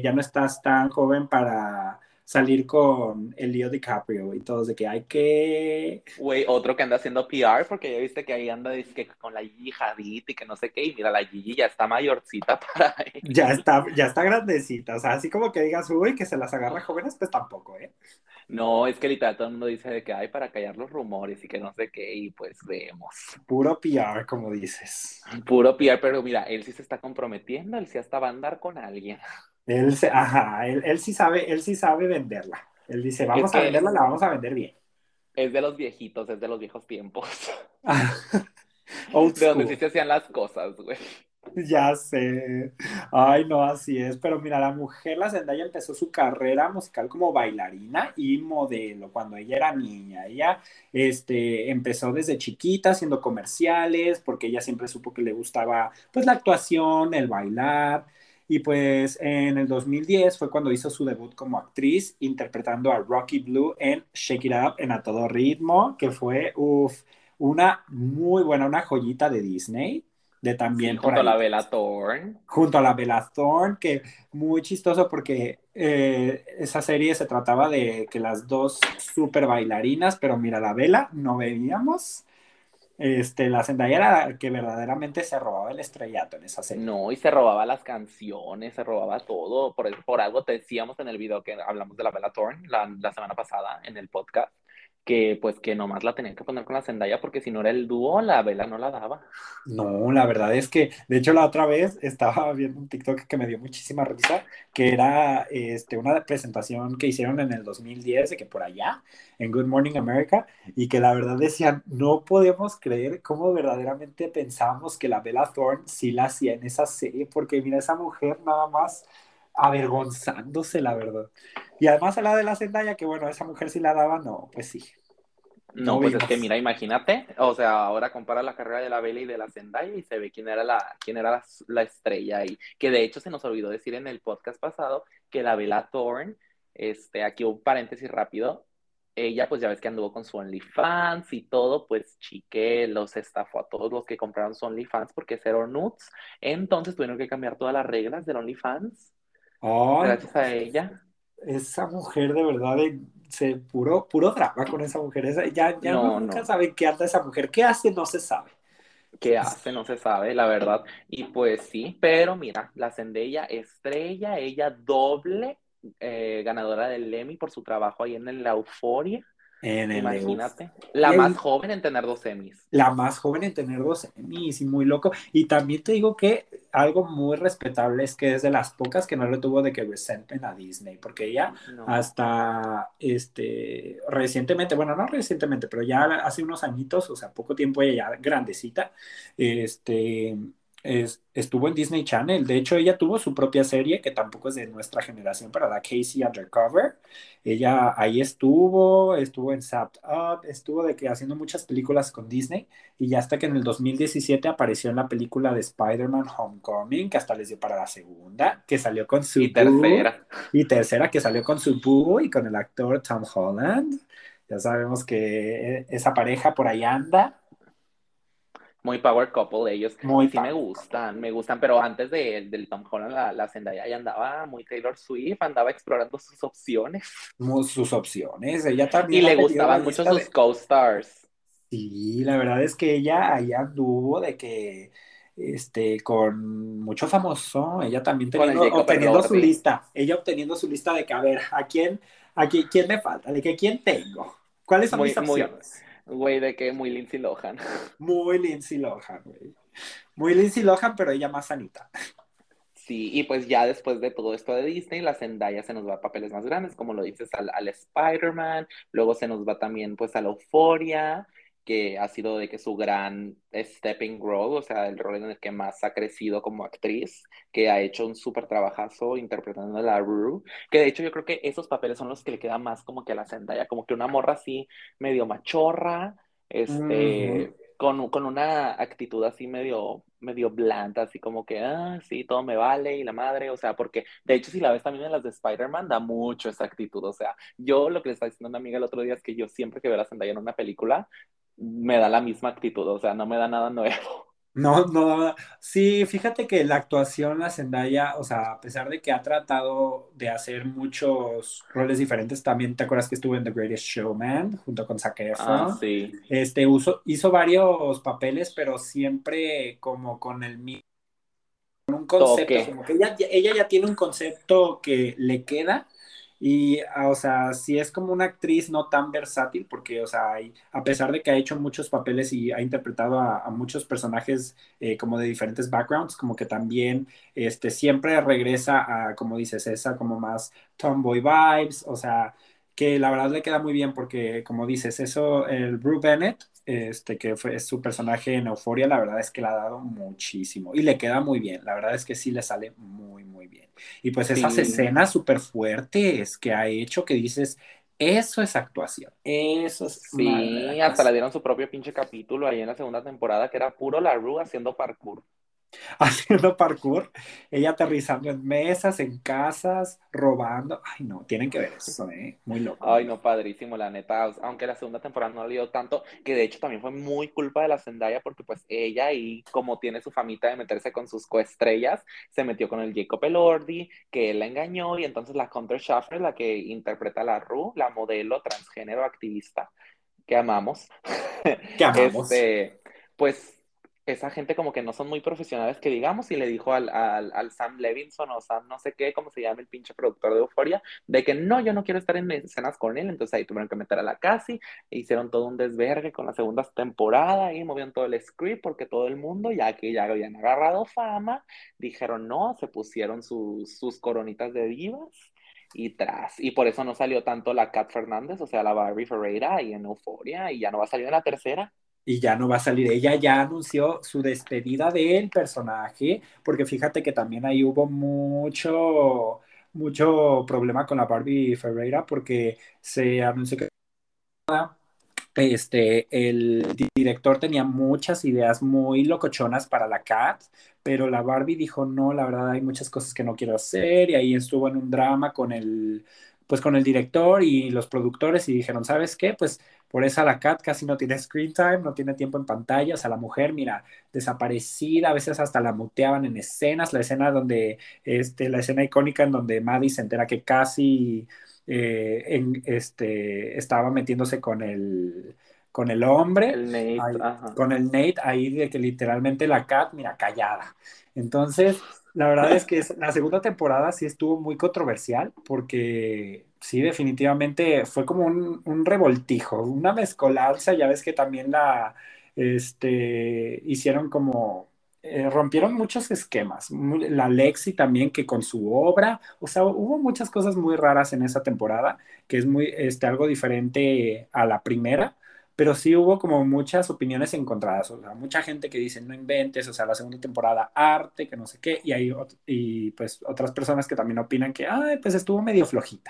ya no estás tan joven para salir con Elliot DiCaprio y todos de que hay que... Güey, otro que anda haciendo PR, porque ya viste que ahí anda que con la Gigi Hadid y que no sé qué, y mira, la Gigi ya está mayorcita para él. Ya está grandecita, o sea, así como que digas, uy, que se las agarra jóvenes, pues tampoco, ¿eh? No, es que literal todo el mundo dice de que hay para callar los rumores y que no sé qué, y pues vemos. Puro PR, como dices. Puro PR, pero mira, él sí se está comprometiendo, él sí hasta va a andar con alguien. Él sí sabe venderla. Él dice, vamos a venderla, la vamos a vender bien. Es de los viejitos, es de los viejos tiempos. Old school. De donde sí se hacían las cosas, güey. Ya sé. Ay, no, así es. Pero mira, la Zendaya empezó su carrera musical como bailarina y modelo cuando ella era niña. Ella empezó desde chiquita haciendo comerciales porque ella siempre supo que le gustaba pues la actuación, el bailar. Y pues en el 2010 fue cuando hizo su debut como actriz interpretando a Rocky Blue en Shake It Up, en A Todo Ritmo, que fue una muy buena, una joyita de Disney. de también sí, junto a la Bella Thorne. Junto a la Bella Thorne, que muy chistoso porque esa serie se trataba de que las dos super bailarinas, pero mira, la Bella no veíamos. La Zendaya era la que verdaderamente se robaba el estrellato en esa serie. No, y se robaba las canciones, se robaba todo. Por algo te decíamos en el video que hablamos de la Bella Thorne la semana pasada en el podcast, que pues que nomás la tenían que poner con la Zendaya porque si no era el dúo, la Bella no la daba. No, la verdad es que, de hecho la otra vez estaba viendo un TikTok que me dio muchísima risa, que era una presentación que hicieron en el 2010, de que por allá, en Good Morning America, y que la verdad decían, no podemos creer cómo verdaderamente pensábamos que la Bella Thorne sí la hacía en esa serie, porque mira, esa mujer nada más avergonzándose, la verdad. Y además a la de la Zendaya, que bueno, esa mujer sí la daba, no, pues sí. No, pues es que mira, imagínate, o sea, ahora compara la carrera de la Bella y de la Zendaya y se ve quién era la estrella ahí. Que de hecho se nos olvidó decir en el podcast pasado que la Bella Thorne, aquí un paréntesis rápido, ella pues ya ves que anduvo con su OnlyFans y todo, pues chique, los estafó a todos los que compraron su OnlyFans porque cero nudes, entonces tuvieron que cambiar todas las reglas del OnlyFans. Oh, gracias a ella. Esa mujer de verdad se puro drama con esa mujer. Ya nunca saben qué anda esa mujer. ¿Qué hace? No se sabe. ¿Qué hace? No se sabe, la verdad. Y pues sí, pero mira, la Zendaya estrella, ella doble ganadora del Emmy por su trabajo ahí en la Euphoria. Imagínate, más joven en tener 2 Emmys. La más joven en tener 2 Emmys y muy loco. Y también te digo que algo muy respetable es que es de las pocas que no le tuvo de que resenten a Disney, porque ella hasta recientemente, bueno, no recientemente, pero ya hace unos añitos, o sea, poco tiempo, ella ya grandecita, estuvo en Disney Channel. De hecho, ella tuvo su propia serie que tampoco es de nuestra generación, pero la Casey Undercover. Ella ahí estuvo en Zapped Up, estuvo de que haciendo muchas películas con Disney, y ya hasta que en el 2017 apareció en la película de Spider-Man Homecoming, que hasta les dio para la segunda, que salió con su tercera, que salió con su boo y con el actor Tom Holland. Ya sabemos que esa pareja por ahí anda. Muy power couple ellos. Muy sí me gustan, pero antes del Tom Holland, la Zendaya ya andaba muy Taylor Swift, andaba explorando sus opciones. Ella también. Y le gustaban mucho sus co-stars. Sí, la verdad es que ella ahí anduvo de que con mucho famoso, ella también obteniendo su lista. Ella obteniendo su lista de que, a ver, ¿a quién me falta? ¿De que quién tengo? ¿Cuáles son mis opciones? Güey, de que muy Lindsay Lohan. Muy Lindsay Lohan, güey. Muy Lindsay Lohan, pero ella más sanita. Sí, y pues ya después de todo esto de Disney, la Zendaya se nos va a papeles más grandes, como lo dices, al Spider-Man. Luego se nos va también, pues, a la Euphoria, que ha sido de que su gran stepping role, o sea, el rol en el que más ha crecido como actriz, que ha hecho un súper trabajazo interpretando a la Rue, que de hecho yo creo que esos papeles son los que le queda más como que a la Zendaya, como que una morra así medio machorra, con una actitud así medio blanda, así como que, sí, todo me vale y la madre, o sea, porque de hecho si la ves también en las de Spider-Man, da mucho esa actitud, o sea, yo lo que le estaba diciendo a una amiga el otro día es que yo siempre que veo a la Zendaya en una película, me da la misma actitud, o sea, no me da nada nuevo. No. Sí, fíjate que la actuación, la Zendaya, o sea, a pesar de que ha tratado de hacer muchos roles diferentes, también te acuerdas que estuvo en The Greatest Showman junto con Zac Efron. Ah, sí. Hizo varios papeles, pero siempre como con el mismo, con un concepto, como que ella ya tiene un concepto que le queda. Y, o sea, sí es como una actriz no tan versátil, porque, o sea, a pesar de que ha hecho muchos papeles y ha interpretado a muchos personajes como de diferentes backgrounds, como que también siempre regresa a, como dices, esa como más tomboy vibes, o sea, que la verdad le queda muy bien, porque, como dices, eso, el Rue Bennett, que es su personaje en Euphoria, la verdad es que le ha dado muchísimo y le queda muy bien, la verdad es que sí le sale muy muy bien, y pues esas escenas súper fuertes que ha hecho que dices, eso es actuación, eso es hasta le dieron su propio pinche capítulo ahí en la segunda temporada que era puro la Rue haciendo parkour. haciendo parkour, ella aterrizando en mesas, en casas, robando. Ay, no, tienen que ver eso, ¿eh? Muy loco. Ay, no, padrísimo, la neta. Aunque la segunda temporada no le dio tanto, que de hecho también fue muy culpa de la Zendaya, porque pues ella ahí, como tiene su famita de meterse con sus coestrellas, se metió con el Jacob Elordi, que él la engañó, y entonces la Hunter Schafer, la que interpreta a la Rue, la modelo transgénero activista, que amamos. Que amamos. Pues esa gente como que no son muy profesionales, que digamos, y le dijo al Sam Levinson o Sam no sé qué, como se llama el pinche productor de Euphoria, de que no, yo no quiero estar en escenas con él, entonces ahí tuvieron que meter a la Cassie, e hicieron todo un desvergue con la segunda temporada, y movieron todo el script, porque todo el mundo, ya que ya habían agarrado fama, dijeron no, se pusieron sus coronitas de divas, y por eso no salió tanto la Kat Fernández, o sea, la Barbie Ferreira, y en Euphoria, y ya no va a salir en la tercera. Y ya no va a salir. Ella ya anunció su despedida del personaje, porque fíjate que también ahí hubo mucho problema con la Barbie Ferreira, porque se anunció que el director tenía muchas ideas muy locochonas para la Kat, pero la Barbie dijo, no, la verdad hay muchas cosas que no quiero hacer, y ahí estuvo en un drama con el director y los productores, y dijeron, ¿sabes qué? Pues por eso la Kat casi no tiene screen time, no tiene tiempo en pantalla. O sea, la mujer, mira, desaparecida, a veces hasta la muteaban en escenas. La escena icónica en donde Maddie se entera que casi estaba metiéndose con el hombre, el Nate, ahí, con el Nate, ahí de que literalmente la Kat, mira, callada. Entonces, la verdad es que la segunda temporada sí estuvo muy controversial, porque sí, definitivamente fue como un revoltijo, una mezcolanza. Ya ves que también hicieron como, rompieron muchos esquemas. La Lexi también, que con su obra, o sea, hubo muchas cosas muy raras en esa temporada, que es muy, algo diferente a la primera. Pero sí hubo como muchas opiniones encontradas, o sea, mucha gente que dice, no inventes, o sea, la segunda temporada, arte, que no sé qué, y pues otras personas que también opinan que, ay, pues estuvo medio flojita.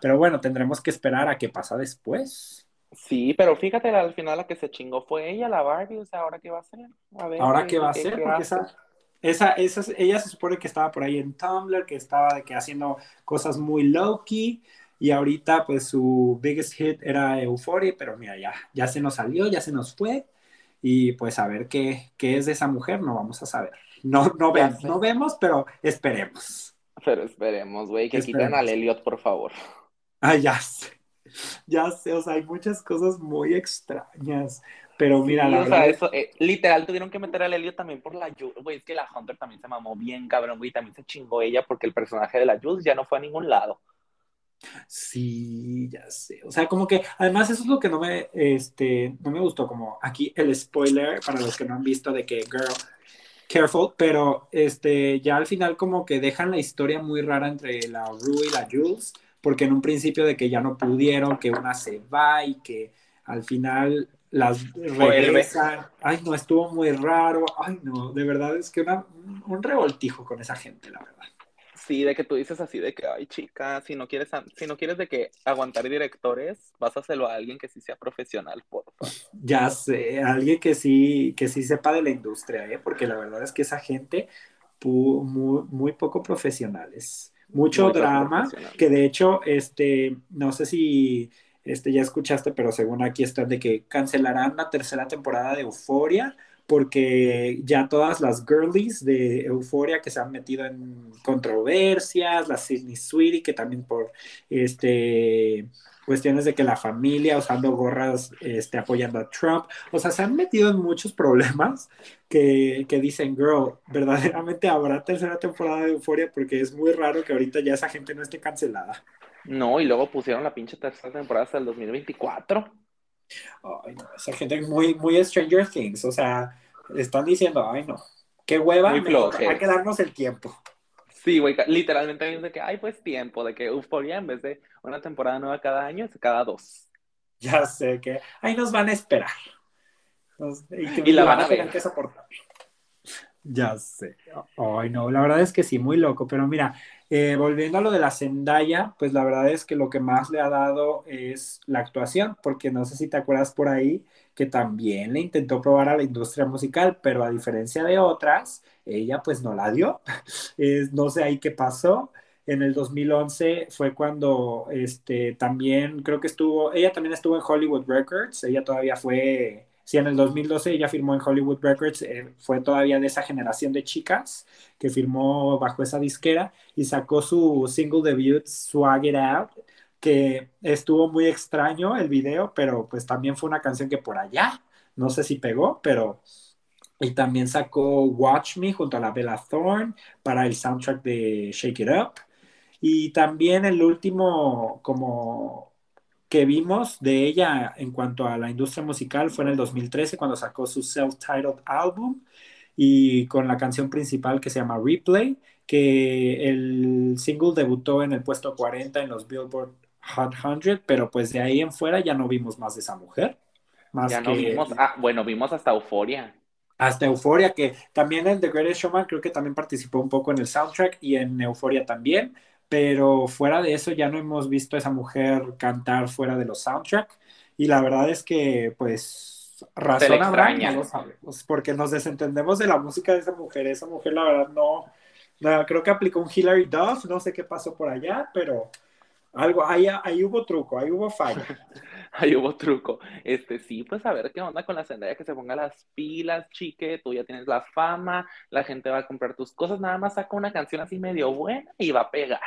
Pero bueno, tendremos que esperar a qué pasa después. Sí, pero fíjate, al final la que se chingó fue ella, la Barbie, o sea, ¿ahora qué va a hacer? A ver, ¿ahora qué va a hacer? Porque ella se supone que estaba por ahí en Tumblr, que estaba haciendo cosas muy low-key, y ahorita, pues, su biggest hit era Euphoria, pero mira, ya se nos salió, ya se nos fue. Y, pues, a ver qué es de esa mujer, no vamos a saber. No vemos, pero esperemos. Pero esperemos, güey, que quiten al Elliot, por favor. Ah, ya sé, o sea, hay muchas cosas muy extrañas. Pero mira, sí, la verdad, o sea, eso, literal tuvieron que meter al Elliot también por la Jules, güey, es que la Hunter también se mamó bien, cabrón, güey, también se chingó ella porque el personaje de la Jules ya no fue a ningún lado. Sí, ya sé, o sea, como que además eso es lo que no me gustó, como aquí el spoiler para los que no han visto de que girl, careful, pero ya al final como que dejan la historia muy rara entre la Rue y la Jules, porque en un principio de que ya no pudieron, que una se va y que al final las regresan. Ay, no, estuvo muy raro. Ay, no, de verdad es que un revoltijo con esa gente, la verdad. Sí, de que tú dices así, de que, ay, chica, si no quieres de que aguantar directores, pásaselo a alguien que sí sea profesional, por favor. Ya sé, alguien que sí sepa de la industria, porque la verdad es que esa gente, muy, muy poco profesionales. Mucho drama, que de hecho, no sé si ya escuchaste, pero según aquí está de que cancelarán la tercera temporada de Euphoria, porque ya todas las girlies de Euphoria que se han metido en controversias, la Sydney Sweetie, que también por cuestiones de que la familia usando gorras apoyando a Trump, o sea, se han metido en muchos problemas que dicen, girl, verdaderamente habrá tercera temporada de Euphoria, porque es muy raro que ahorita ya esa gente no esté cancelada. No, y luego pusieron la pinche tercera temporada hasta el 2024. Ay, no, esa gente es muy, muy Stranger Things, o sea, están diciendo, ay, no, qué hueva, va a quedarnos el tiempo. Sí, güey, literalmente dice que hay pues tiempo, de que Euphoria en vez de una temporada nueva cada año, es cada dos. Ya sé que ahí nos van a esperar. Y la van a tener que soportar. Ya sé. Ay, no, la verdad es que sí, muy loco, pero mira, Volviendo a lo de la Zendaya, pues la verdad es que lo que más le ha dado es la actuación, porque no sé si te acuerdas por ahí que también le intentó probar a la industria musical, pero a diferencia de otras, ella pues no la dio. No sé ahí qué pasó. En el 2011 fue cuando también creo que estuvo, ella también estuvo en Hollywood Records, ella todavía fue... Sí, en el 2012 ella firmó en Hollywood Records, fue todavía de esa generación de chicas que firmó bajo esa disquera y sacó su single debut, Shake It Up, que estuvo muy extraño el video, pero pues también fue una canción que por allá, no sé si pegó, pero... Y también sacó Watch Me junto a la Bella Thorne para el soundtrack de Shake It Up. Y también el último como... que vimos de ella en cuanto a la industria musical fue en el 2013 cuando sacó su self-titled álbum y con la canción principal que se llama Replay, que el single debutó en el puesto 40 en los Billboard Hot 100, pero pues de ahí en fuera ya no vimos más de esa mujer. Más ya que... no vimos, bueno, vimos hasta Euphoria. Hasta Euphoria, que también en The Greatest Showman creo que también participó un poco en el soundtrack y en Euphoria también. Pero fuera de eso ya no hemos visto a esa mujer cantar fuera de los soundtracks y la verdad es que pues razón extraña, no lo sabemos, porque nos desentendemos de la música de esa mujer la verdad no creo que aplicó un Hilary Duff, no sé qué pasó por allá, pero algo, ahí hubo truco, ahí hubo falla. Ahí hubo truco, sí, pues a ver qué onda con la Zendaya, que se ponga las pilas, chique, tú ya tienes la fama, la gente va a comprar tus cosas, nada más saca una canción así medio buena y va a pegar.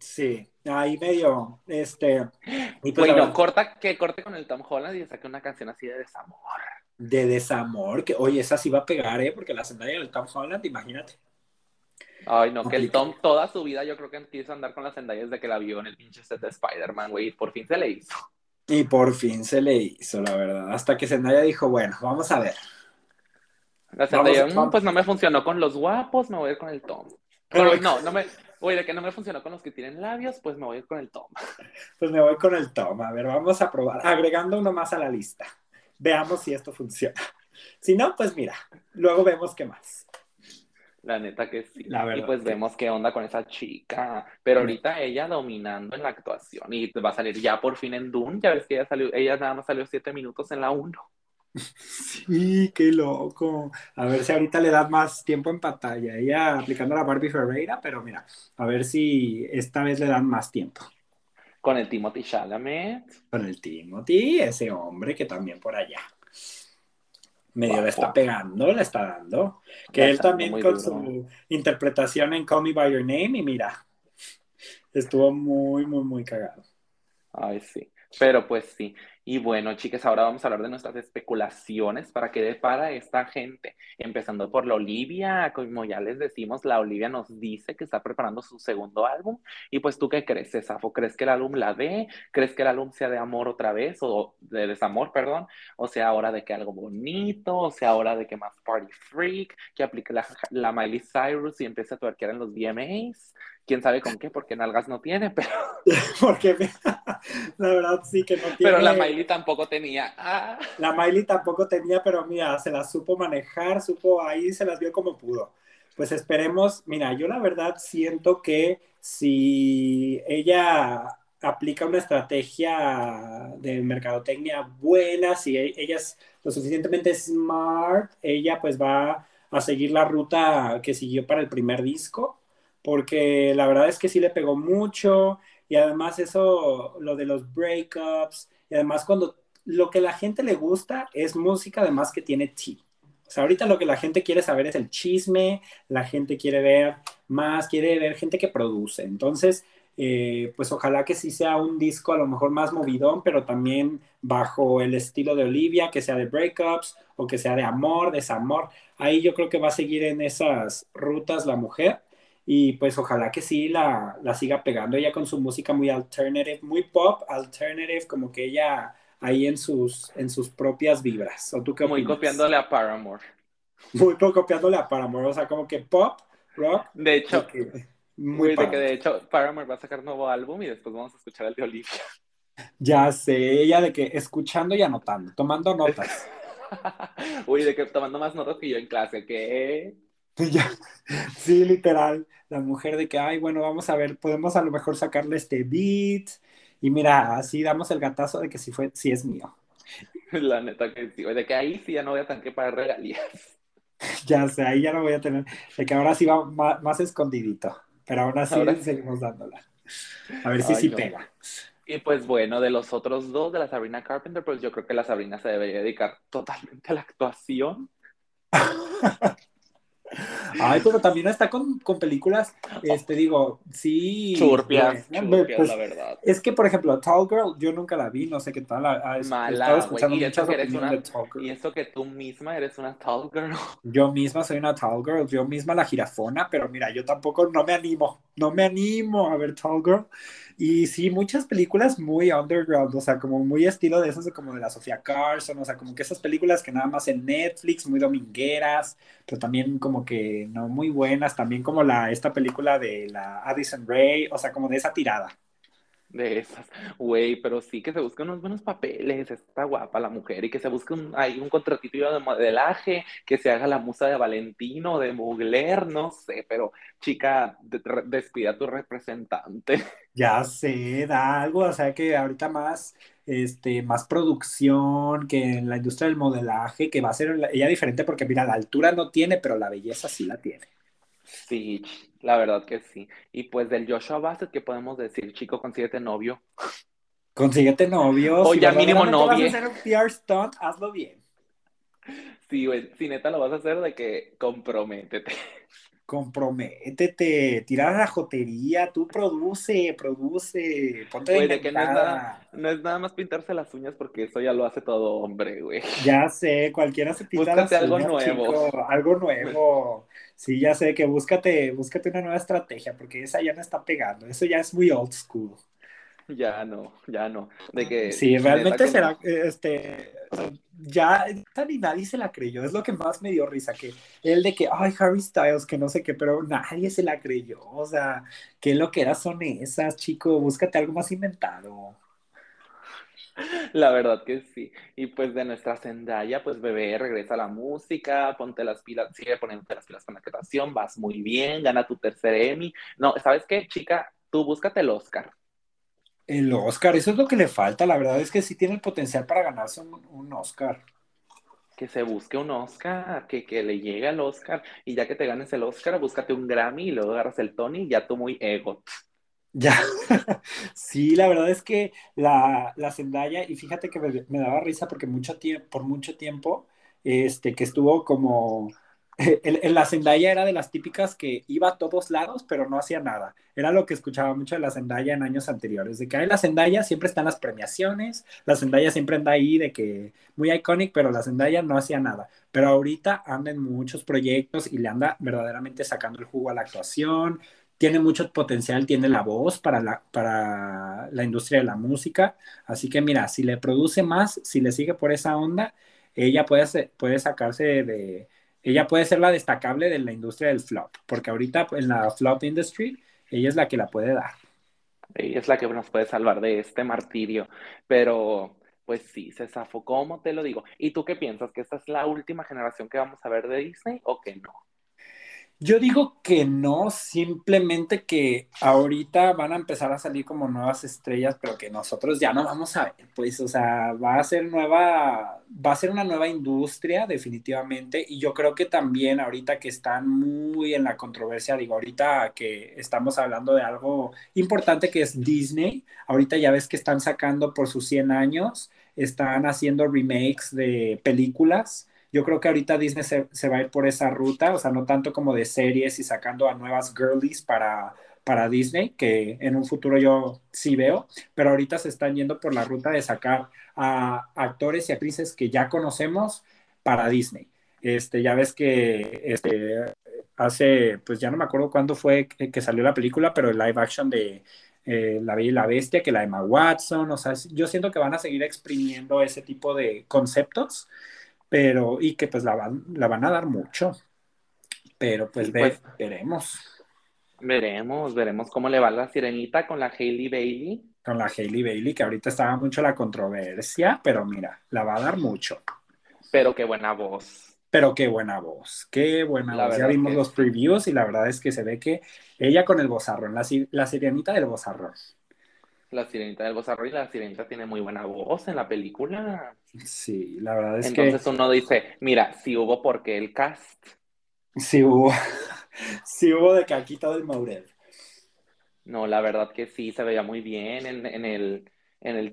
Sí, ahí medio, pues, bueno, corte con el Tom Holland y saque una canción así de desamor. De desamor, que oye, esa sí va a pegar, porque la Zendaya del Tom Holland, imagínate. Ay, no, que el Tom toda su vida yo creo que quiso andar con la Zendaya desde que la vio en el pinche set de Spider-Man, güey, por fin se le hizo. Y por fin se le hizo, la verdad. Hasta que Zendaya dijo, bueno, vamos a ver. La Zendaya, pues no me funcionó con los guapos, me voy a ir con el Tom. Pero de que no me funcionó con los que tienen labios, pues me voy a ir con el Tom. Pues me voy con el Tom. A ver, vamos a probar, agregando uno más a la lista. Veamos si esto funciona. Si no, pues mira, luego vemos qué más. La neta que sí. La verdad, y pues vemos qué onda con esa chica. Pero ahorita ella dominando en la actuación. Y va a salir ya por fin en Dune. Ya ves que ella nada más salió 7 minutos en la 1. Sí, qué loco. A ver si ahorita le da más tiempo en pantalla. Ella aplicando la Barbie Ferreira, pero mira, a ver si esta vez le dan más tiempo. Con el Timothée Chalamet. Con el Timothée, ese hombre que también por allá. Medio la está pegando, la está dando. Que él también con su interpretación en Call Me By Your Name, y mira, estuvo muy, muy, muy cagado. Ay, sí. Pero pues sí. Y bueno, chicas, ahora vamos a hablar de nuestras especulaciones para qué depara esta gente. Empezando por la Olivia, como ya les decimos, la Olivia nos dice que está preparando su segundo álbum. Y pues, ¿tú qué crees, Safo? ¿Crees que el álbum la dé? ¿Crees que el álbum sea de amor otra vez? O de desamor, perdón. O sea, ahora de que algo bonito, o sea, ahora de que más party freak, que aplique la Miley Cyrus y empiece a twerkear en los VMAs. ¿Quién sabe con qué? Porque nalgas no tiene, pero... Porque la verdad sí que no tiene. Pero la Miley tampoco tenía. Ah. La Miley tampoco tenía, pero mira, se las supo manejar, supo ahí, se las vio como pudo. Pues esperemos, mira, yo la verdad siento que si ella aplica una estrategia de mercadotecnia buena, si ella es lo suficientemente smart, ella pues va a seguir la ruta que siguió para el primer disco, porque la verdad es que sí le pegó mucho, y además eso, lo de los breakups, y además cuando lo que la gente le gusta es música además que tiene tea. O sea, ahorita lo que la gente quiere saber es el chisme, la gente quiere ver más, quiere ver gente que produce. Entonces, pues ojalá que sí sea un disco a lo mejor más movidón, pero también bajo el estilo de Olivia, que sea de breakups o que sea de amor, desamor. Ahí yo creo que va a seguir en esas rutas la mujer. Y pues ojalá que sí la siga pegando ella con su música muy alternative, muy pop, alternative, como que ella ahí en sus propias vibras. ¿O tú qué opinas? Muy copiándole a Paramore. Muy copiándole a Paramore, o sea, como que pop, rock. De hecho, de hecho Paramore va a sacar nuevo álbum y después vamos a escuchar el de Olivia. Ya sé, ella de que escuchando y anotando, tomando notas. Uy, de que tomando más notas que yo en clase, que... Y yo, sí, literal, la mujer de que, ay, bueno, vamos a ver, podemos a lo mejor sacarle este beat, y mira, así damos el gatazo de que sí fue, sí es mío. La neta que sí, de que ahí sí ya no voy a tener para regalías. Ya sé, ahí ya no voy a tener, de que ahora sí va más escondidito, pero aún así ahora seguimos dándola. A ver si sí no pega. Y pues bueno, de los otros dos, de la Sabrina Carpenter, pues yo creo que la Sabrina se debería dedicar totalmente a la actuación. Ay, pero también está con películas, digo, sí. Churpias, pues, la verdad. Es que, por ejemplo, Tall Girl, yo nunca la vi, no sé qué tal. Mala, güey, y eso que tú misma eres una Tall Girl. Yo misma soy una Tall Girl, yo misma la jirafona, pero mira, yo tampoco no me animo a ver Tall Girl. Y sí, muchas películas muy underground, o sea, como muy estilo de esas, como de la Sofía Carson, o sea, como que esas películas que nada más en Netflix, muy domingueras, pero también como que no muy buenas, también como esta película de la Addison Rae, o sea, como de esa tirada. De esas, güey, pero sí que se busquen unos buenos papeles, está guapa la mujer, y que se busque un contratito de modelaje, que se haga la musa de Valentino, de Mugler, no sé, pero chica, despida a tu representante. Ya sé, da algo, o sea que ahorita más, más producción, que en la industria del modelaje, que va a ser ella diferente, porque mira, la altura no tiene, pero la belleza sí la tiene. Sí, la verdad que sí. Y pues del Joshua Bassett, ¿qué podemos decir? Chico, consíguete novio. Consíguete novio. O si ya mínimo novio. Si vas a hacer un PR stunt, hazlo bien. Sí, güey, si neta lo vas a hacer, de que comprométete, tira la jotería, tú produce, ponte de inventada. Que no es nada más pintarse las uñas, porque eso ya lo hace todo hombre, güey. Ya sé, cualquiera se pinta las uñas, algo nuevo. Sí, ya sé que búscate una nueva estrategia, porque esa ya no está pegando, eso ya es muy old school. Ya no. De que sí, realmente será, ya ni nadie se la creyó, es lo que más me dio risa, que el de que, ay, Harry Styles, que no sé qué, pero nadie se la creyó, o sea, qué loqueras son esas, chico, búscate algo más inventado. La verdad que sí. Y pues de nuestra Zendaya, pues bebé, regresa a la música, ponte las pilas, sigue poniéndote las pilas con la creación, vas muy bien, gana tu tercer Emmy. No, ¿sabes qué, chica? Tú búscate el Oscar. El Oscar, eso es lo que le falta, la verdad es que sí tiene el potencial para ganarse un Oscar. Que se busque un Oscar, que le llegue al Oscar, y ya que te ganes el Oscar, búscate un Grammy, y luego agarras el Tony, y ya tú muy ego. Ya, sí, la verdad es que la Zendaya, y fíjate que me daba risa porque por mucho tiempo, que estuvo como... La Zendaya era de las típicas que iba a todos lados, pero no hacía nada. Era lo que escuchaba mucho de la Zendaya en años anteriores, de que la Zendaya siempre está en las premiaciones, la Zendaya siempre anda ahí de que muy iconic, pero la Zendaya no hacía nada. Pero ahorita anda en muchos proyectos y le anda verdaderamente sacando el jugo a la actuación, tiene mucho potencial, tiene la voz para la industria de la música, así que mira, si le produce más, si le sigue por esa onda, ella puede sacarse de... Ella puede ser la destacable de la industria del flop, porque ahorita en la flop industry, ella es la que la puede dar. Ella es la que nos puede salvar de este martirio, pero pues sí, se zafó, ¿cómo te lo digo? ¿Y tú qué piensas? ¿Que esta es la última generación que vamos a ver de Disney o que no? Yo digo que no, simplemente que ahorita van a empezar a salir como nuevas estrellas, pero que nosotros ya no vamos a ver, pues, o sea, va a ser una nueva industria definitivamente, y yo creo que también ahorita que están muy en la controversia, digo, ahorita que estamos hablando de algo importante que es Disney, ahorita ya ves que están sacando por sus 100 años, están haciendo remakes de películas. Yo creo que ahorita Disney se va a ir por esa ruta, o sea, no tanto como de series y sacando a nuevas girlies para Disney, que en un futuro yo sí veo, pero ahorita se están yendo por la ruta de sacar a actores y actrices que ya conocemos para Disney. Ya ves que hace, pues ya no me acuerdo cuándo fue que salió la película, pero el live action de La Bella y la Bestia, que la de Emma Watson, o sea, yo siento que van a seguir exprimiendo ese tipo de conceptos, pero, y que pues la van a dar mucho, pero pues, veremos cómo le va la Sirenita con la Hailey Bailey. Con la Hailey Bailey, que ahorita estaba mucho la controversia, pero mira, la va a dar mucho. Pero qué buena voz. Pero qué buena voz, qué buena voz. Ya vimos los previews y la verdad es que se ve que ella con el vozarrón, la sirenita del vozarrón. La sirenita del vozarrón, y la sirenita tiene muy buena voz en la película. Sí, la verdad es que... Entonces uno dice, mira, si hubo porque el cast... Sí hubo de caquita del Maurel. No, la verdad que sí, se veía muy bien en el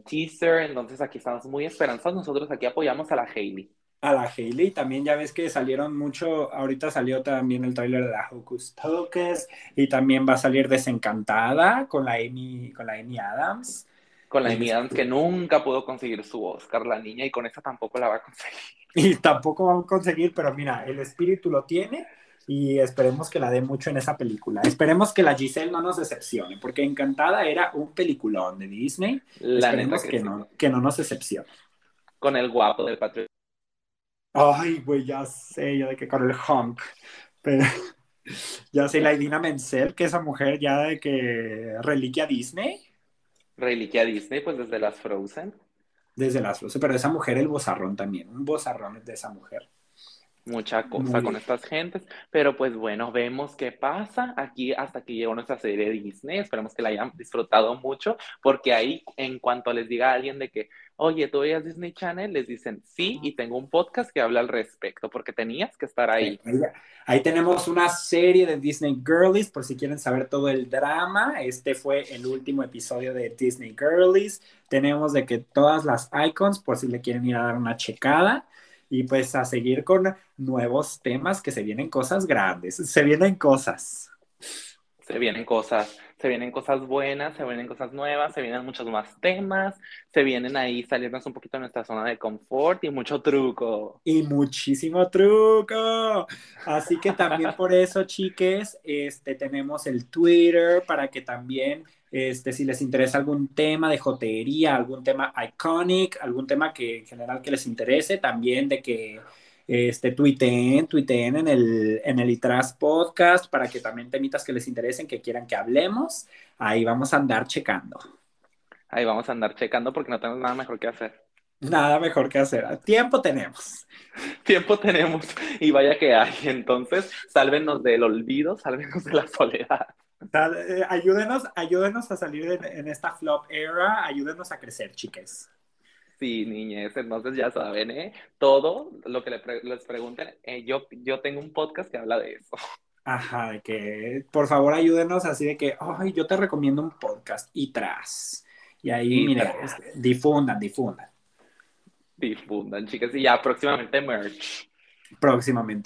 teaser, entonces aquí estamos muy esperanzados, nosotros aquí apoyamos a la Hailey. A la Hailey, también ya ves que salieron mucho, ahorita salió también el tráiler de la Hocus Pocus, y también va a salir Desencantada con la Amy Adams. Con la Amy Adams, que nunca pudo conseguir su Oscar, la niña, y con esta tampoco la va a conseguir. Y tampoco va a conseguir, pero mira, el espíritu lo tiene, y esperemos que la dé mucho en esa película. Esperemos que la Giselle no nos decepcione, porque Encantada era un peliculón de Disney, la esperemos que no nos decepcione. Con el guapo del Patrick. Ay, güey, ya sé, yo de que con el honk, pero ya sé, la Idina Menzel, que esa mujer ya de que reliquia Disney, pues desde las Frozen, pero esa mujer el vozarrón también, un vozarrón de esa mujer. Mucha cosa muy con estas gentes, pero pues bueno, vemos qué pasa, hasta aquí llegó nuestra serie de Disney, esperemos que la hayan disfrutado mucho, porque ahí en cuanto les diga a alguien de que, oye, ¿tú veías Disney Channel? Les dicen, sí, y tengo un podcast que habla al respecto, porque tenías que estar ahí. Ahí tenemos una serie de Disney Girlies, por si quieren saber todo el drama. Este fue el último episodio de Disney Girlies. Tenemos de que todas las icons, por si le quieren ir a dar una checada. Y pues a seguir con nuevos temas, que se vienen cosas grandes. Se vienen cosas buenas, se vienen cosas nuevas, se vienen muchos más temas, se vienen ahí salirnos un poquito de nuestra zona de confort y mucho truco. Y muchísimo truco. Así que también por eso, chiques, tenemos el Twitter para que también, si les interesa algún tema de jotería, algún tema iconic, algún tema que en general que les interese, también de que... tuiteen en el Itras Podcast para que también temitas que les interesen, que quieran que hablemos, ahí vamos a andar checando. Ahí vamos a andar checando porque no tenemos nada mejor que hacer. Nada mejor que hacer. Tiempo tenemos. Y vaya que hay. Entonces, sálvenos del olvido, sálvenos de la soledad. Ayúdenos a salir en esta flop era, ayúdenos a crecer, chiques. Sí, niñez, entonces ya saben, todo lo que les pregunten, yo tengo un podcast que habla de eso. Ajá, de que por favor ayúdenos así de que, ay, yo te recomiendo un podcast, Itras. Y ahí, mira, difundan, chicas, y ya próximamente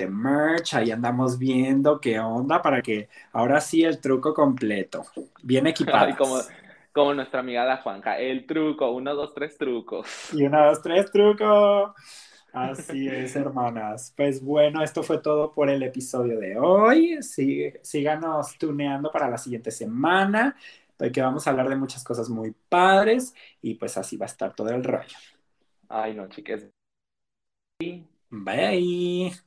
merch, ahí andamos viendo qué onda para que ahora sí el truco completo, bien equipado. Como nuestra amiga la Juanca, el truco, 1, 2, 3 trucos. Y 1, 2, 3 truco. Así es, hermanas. Pues bueno, esto fue todo por el episodio de hoy. Síganos tuneando para la siguiente semana, porque vamos a hablar de muchas cosas muy padres y pues así va a estar todo el rollo. Ay, no, chiques. Bye.